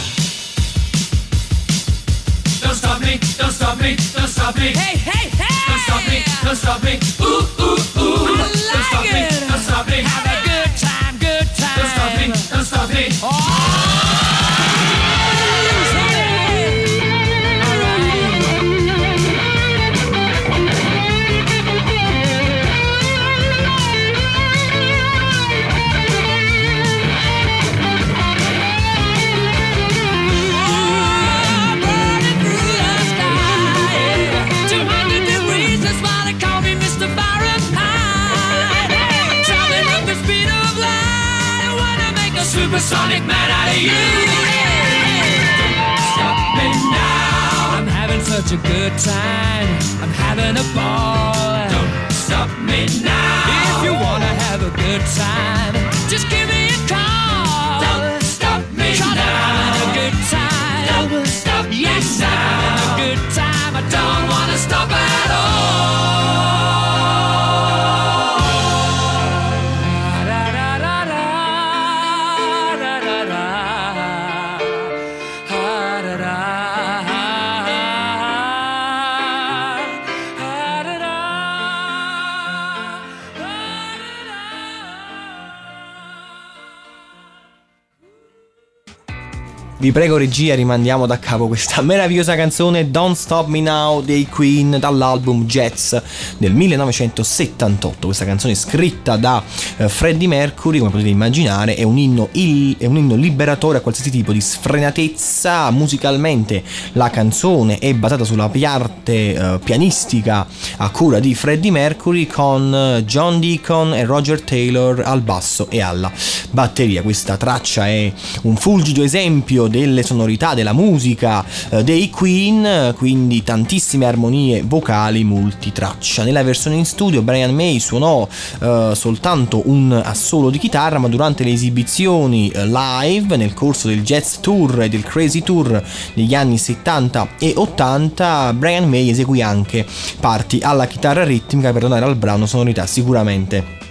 Don't stop me, don't stop me, don't stop me. Hey, hey, hey. Don't stop me, don't stop me. Ooh, ooh, ooh. I like don't stop it. Me, don't stop me. Have a good time, good time. Don't stop me, don't stop me. Oh. Supersonic man out of you. Don't stop me now. I'm having such a good time. I'm having a ball. Don't stop me now. If you wanna have a good time, just give me a call. Don't stop me now. I'm having a good time. Don't stop me now. Yes, I'm having a good time. I don't wanna stop at all. Vi prego regia, rimandiamo da capo questa meravigliosa canzone Don't Stop Me Now dei Queen dall'album Jets del millenovecentosettantotto. Questa canzone scritta da eh, Freddie Mercury, come potete immaginare, è un inno il, è un inno liberatore a qualsiasi tipo di sfrenatezza. Musicalmente la canzone è basata sulla parte eh, pianistica a cura di Freddie Mercury con John Deacon e Roger Taylor al basso e alla batteria. Questa traccia è un fulgido esempio delle sonorità, della musica eh, dei Queen, quindi tantissime armonie vocali multitraccia. Nella versione in studio Brian May suonò eh, soltanto un assolo di chitarra, ma durante le esibizioni eh, live nel corso del Jazz Tour e del Crazy Tour degli anni settanta e ottanta Brian May eseguì anche parti alla chitarra ritmica per donare al brano sonorità sicuramente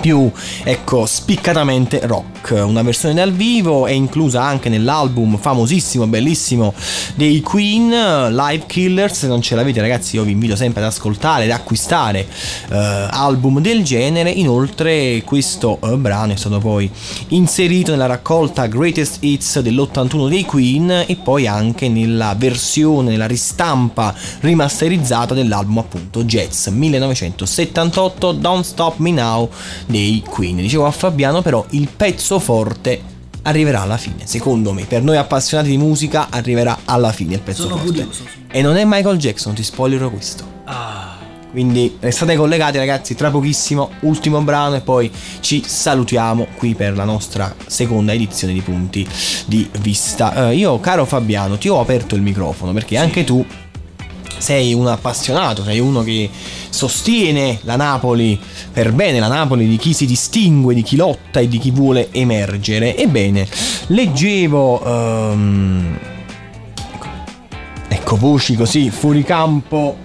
più, ecco, spiccatamente rock. Una versione dal vivo è inclusa anche nell'album famosissimo, bellissimo dei Queen, Live Killers. Se non ce l'avete ragazzi, io vi invito sempre ad ascoltare, ad acquistare eh, album del genere. Inoltre questo eh, brano è stato poi inserito nella raccolta Greatest Hits dell'ottantuno dei Queen e poi anche nella versione, nella ristampa rimasterizzata dell'album appunto Jazz millenovecentosettantotto Don't Stop Me Now dei Queen. Dicevo a Fabiano però il pezzo forte arriverà alla fine, secondo me, per noi appassionati di musica arriverà alla fine il pezzo Sono forte curioso, sì. E non è Michael Jackson, ti spoilerò questo. Ah. Quindi restate collegati ragazzi, tra pochissimo ultimo brano e poi ci salutiamo qui per la nostra seconda edizione di Punti di Vista. eh, Io caro Fabiano ti ho aperto il microfono perché sì, anche tu sei un appassionato, sei uno che sostiene la Napoli per bene, la Napoli di chi si distingue, di chi lotta e di chi vuole emergere. Ebbene, leggevo um, ecco, ecco voci così fuori campo,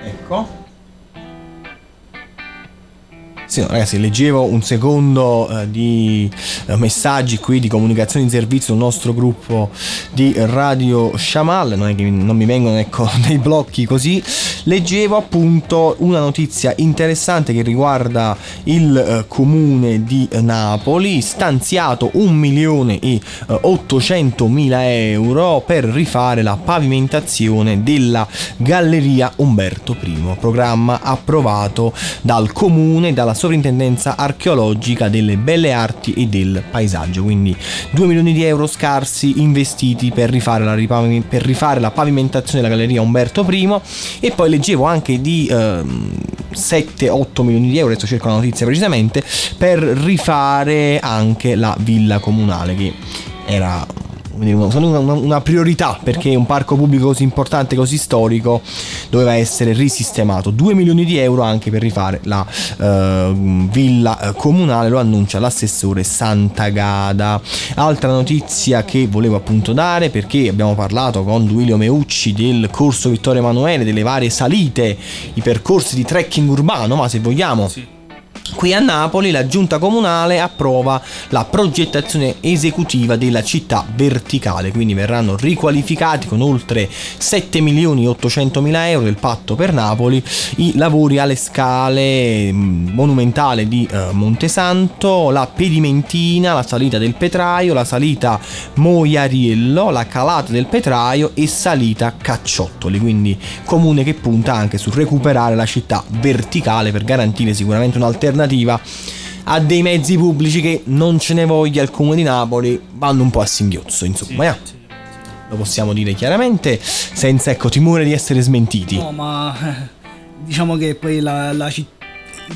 ecco. Sì, no, ragazzi, leggevo un secondo eh, di eh, messaggi qui di comunicazione di servizio del nostro gruppo di Radio Shamal. Non è che non mi vengono, ecco, dei blocchi così. Leggevo appunto una notizia interessante che riguarda il eh, comune di Napoli, stanziato un milione e ottocentomila euro per rifare la pavimentazione della Galleria Umberto primo, programma approvato dal comune e dalla Sovrintendenza Archeologica delle Belle Arti e del Paesaggio. Quindi due milioni di euro scarsi investiti per rifare la, ripav- per rifare la pavimentazione della Galleria Umberto Primo, e poi leggevo anche di ehm, sette otto milioni di euro, adesso cerco la notizia precisamente, per rifare anche la villa comunale, che era una, una priorità, perché un parco pubblico così importante, così storico, doveva essere risistemato. Due milioni di euro anche per rifare la eh, villa comunale, lo annuncia l'assessore Santagada. Altra notizia che volevo appunto dare, perché abbiamo parlato con Duilio Meucci del corso Vittorio Emanuele, delle varie salite, i percorsi di trekking urbano, ma se vogliamo sì. Qui a Napoli la giunta comunale approva la progettazione esecutiva della città verticale, quindi verranno riqualificati con oltre sette milioni ottocentomila euro del patto per Napoli i lavori alle scale monumentale di eh, Montesanto, la Pedimentina, la salita del Petraio, la salita Moiariello, la calata del Petraio e salita Cacciottoli, quindi comune che punta anche su recuperare la città verticale per garantire sicuramente un'alternativa a dei mezzi pubblici che, non ce ne voglia il comune di Napoli, vanno un po' a singhiozzo, insomma, sì, eh. sì, sì. Lo possiamo dire chiaramente, senza ecco timore di essere smentiti. No, ma diciamo che poi la, la, il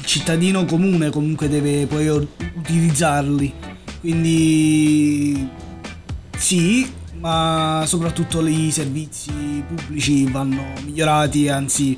cittadino comune comunque deve poi utilizzarli, quindi sì, ma soprattutto i servizi pubblici vanno migliorati, anzi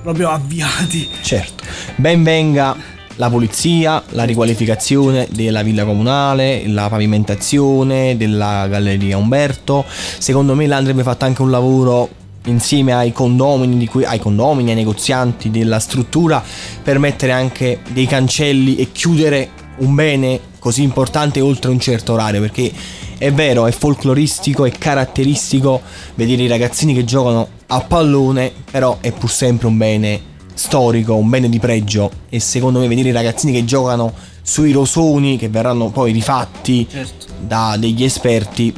proprio avviati. Certo, ben venga la polizia, la riqualificazione della villa comunale, la pavimentazione della Galleria Umberto. Secondo me là andrebbe fatto anche un lavoro insieme ai condomini, di cui, ai condomini, ai negozianti della struttura, per mettere anche dei cancelli e chiudere un bene così importante oltre un certo orario, perché è vero, è folcloristico, è caratteristico vedere i ragazzini che giocano a pallone, però è pur sempre un bene storico, un bene di pregio, e secondo me vedere i ragazzini che giocano sui rosoni che verranno poi rifatti, certo, da degli esperti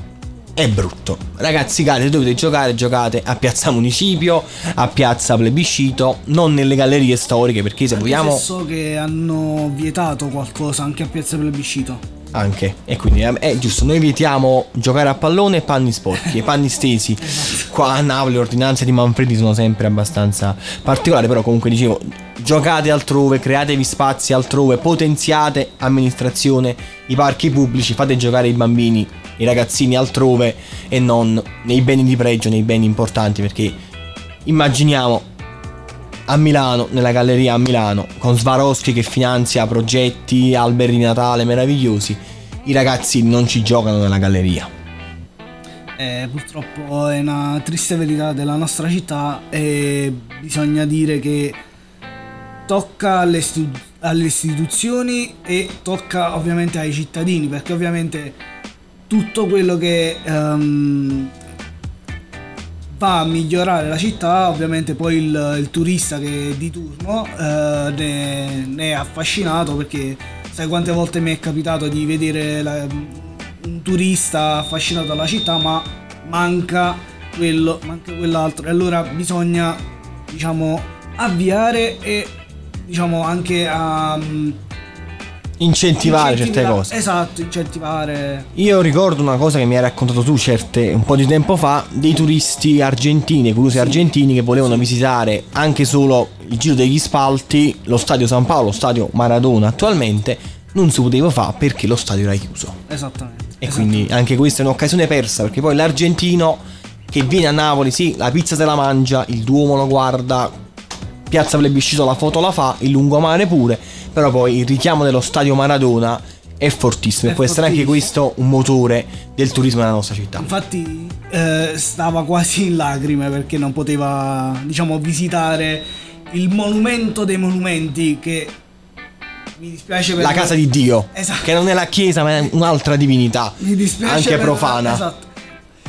è brutto. Ragazzi cari, se dovete giocare, giocate a Piazza Municipio, a Piazza Plebiscito, non nelle gallerie storiche, perché se vogliamo... So che hanno vietato qualcosa anche a Piazza Plebiscito. Anche, e quindi è giusto, noi vietiamo giocare a pallone e panni sporchi e panni stesi. Qua a Napoli le ordinanze di Manfredi sono sempre abbastanza particolari, però comunque dicevo, giocate altrove, createvi spazi altrove, potenziate amministrazione, i parchi pubblici, fate giocare i bambini, i ragazzini altrove e non nei beni di pregio, nei beni importanti, perché immaginiamo a Milano, nella galleria a Milano, con Swarovski che finanzia progetti, alberi di Natale meravigliosi, i ragazzi non ci giocano nella galleria. Eh, purtroppo è una triste verità della nostra città, e bisogna dire che tocca alle, stu- alle istituzioni e tocca ovviamente ai cittadini, perché ovviamente tutto quello che... Um, va a migliorare la città, ovviamente poi il, il turista che di turno eh, ne, ne è affascinato, perché sai quante volte mi è capitato di vedere la, un turista affascinato dalla città, ma manca quello, manca quell'altro, e allora bisogna, diciamo, avviare e, diciamo, anche a... Incentivare, incentivare certe cose. Esatto, incentivare. Io ricordo una cosa che mi hai raccontato tu certe un po' di tempo fa, dei turisti argentini, curiosi, sì, argentini che volevano, sì, visitare anche solo il giro degli spalti, lo stadio San Paolo, lo stadio Maradona attualmente, non si poteva fare perché lo stadio era chiuso. Esattamente. E esattamente, quindi anche questa è un'occasione persa, perché poi l'argentino che viene a Napoli, sì, la pizza se la mangia, il Duomo lo guarda, Piazza Plebiscito la foto la fa, il lungomare pure, però poi il richiamo dello stadio Maradona è fortissimo, è e può fortissimo. essere anche questo un motore del turismo nella nostra città. Infatti eh, stava quasi in lacrime perché non poteva, diciamo, visitare il monumento dei monumenti, che mi dispiace per la casa di Dio, esatto, che non è la chiesa ma è un'altra divinità, mi dispiace anche per profana, la... esatto.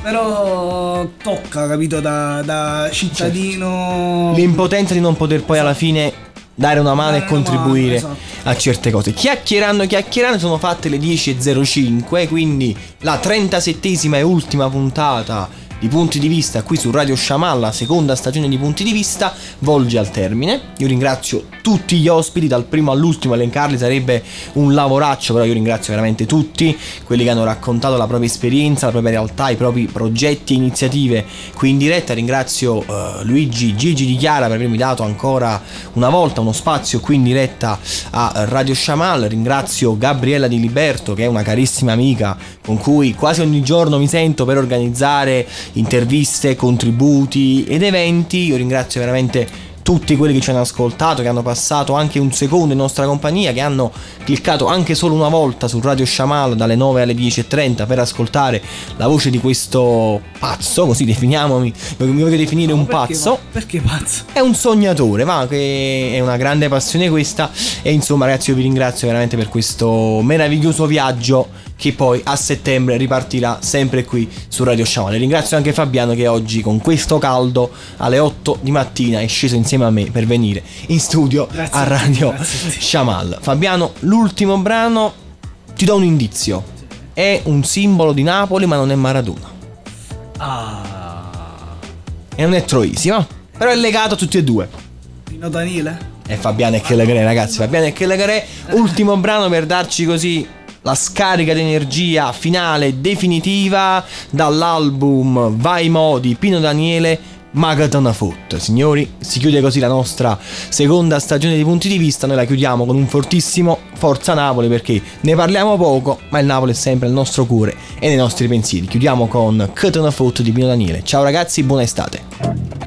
Però tocca, capito, da, da cittadino, certo, l'impotenza di non poter poi, esatto, alla fine dare una mano, dare e contribuire, esatto, a certe cose. Chiacchierando, chiacchierando, sono fatte le dieci e zero cinque, quindi la trentasettesima e ultima puntata di Punti di Vista qui su Radio Sciamalla, la seconda stagione di Punti di Vista, volge al termine. Io ringrazio tutti gli ospiti, dal primo all'ultimo, elencarli sarebbe un lavoraccio, però io ringrazio veramente tutti quelli che hanno raccontato la propria esperienza, la propria realtà, i propri progetti e iniziative qui in diretta. Ringrazio eh, Luigi Gigi Di Chiara per avermi dato ancora una volta uno spazio qui in diretta a Radio Sciamalla. Ringrazio Gabriella Di Liberto, che è una carissima amica con cui quasi ogni giorno mi sento per organizzare interviste, contributi ed eventi. Io ringrazio veramente tutti quelli che ci hanno ascoltato, che hanno passato anche un secondo in nostra compagnia, che hanno cliccato anche solo una volta su Radio Sciamalla dalle nove alle dieci e trenta per ascoltare la voce di questo pazzo, così definiamomi, mi voglio definire un pazzo. Perché pazzo? È un sognatore, ma che è una grande passione questa. E insomma ragazzi, io vi ringrazio veramente per questo meraviglioso viaggio che poi a settembre ripartirà sempre qui su Radio Sciamalla. Ringrazio anche Fabiano, che oggi con questo caldo alle otto di mattina è sceso insieme a me per venire in studio. Grazie a Radio Sciamalla. Fabiano, l'ultimo brano, ti do un indizio, è un simbolo di Napoli ma non è Maradona. Ah. E non è Troisi, ma però è legato a tutti e due. Pino Danile? E Fabiano e Kellegrè, ragazzi, Fabiano e Kellegrè. Ultimo brano per darci così la scarica di energia finale definitiva dall'album Vai Mo di Pino Daniele, Magadana Foot. Signori, si chiude così la nostra seconda stagione di Punti di Vista. Noi la chiudiamo con un fortissimo Forza Napoli, perché ne parliamo poco ma il Napoli è sempre il nostro cuore e nei nostri pensieri. Chiudiamo con Cotton Foot di Pino Daniele. Ciao ragazzi, buona estate.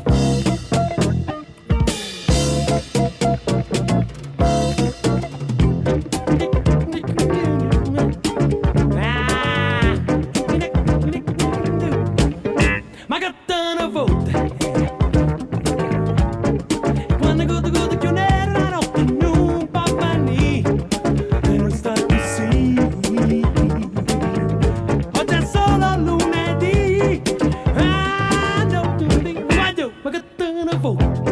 Vote.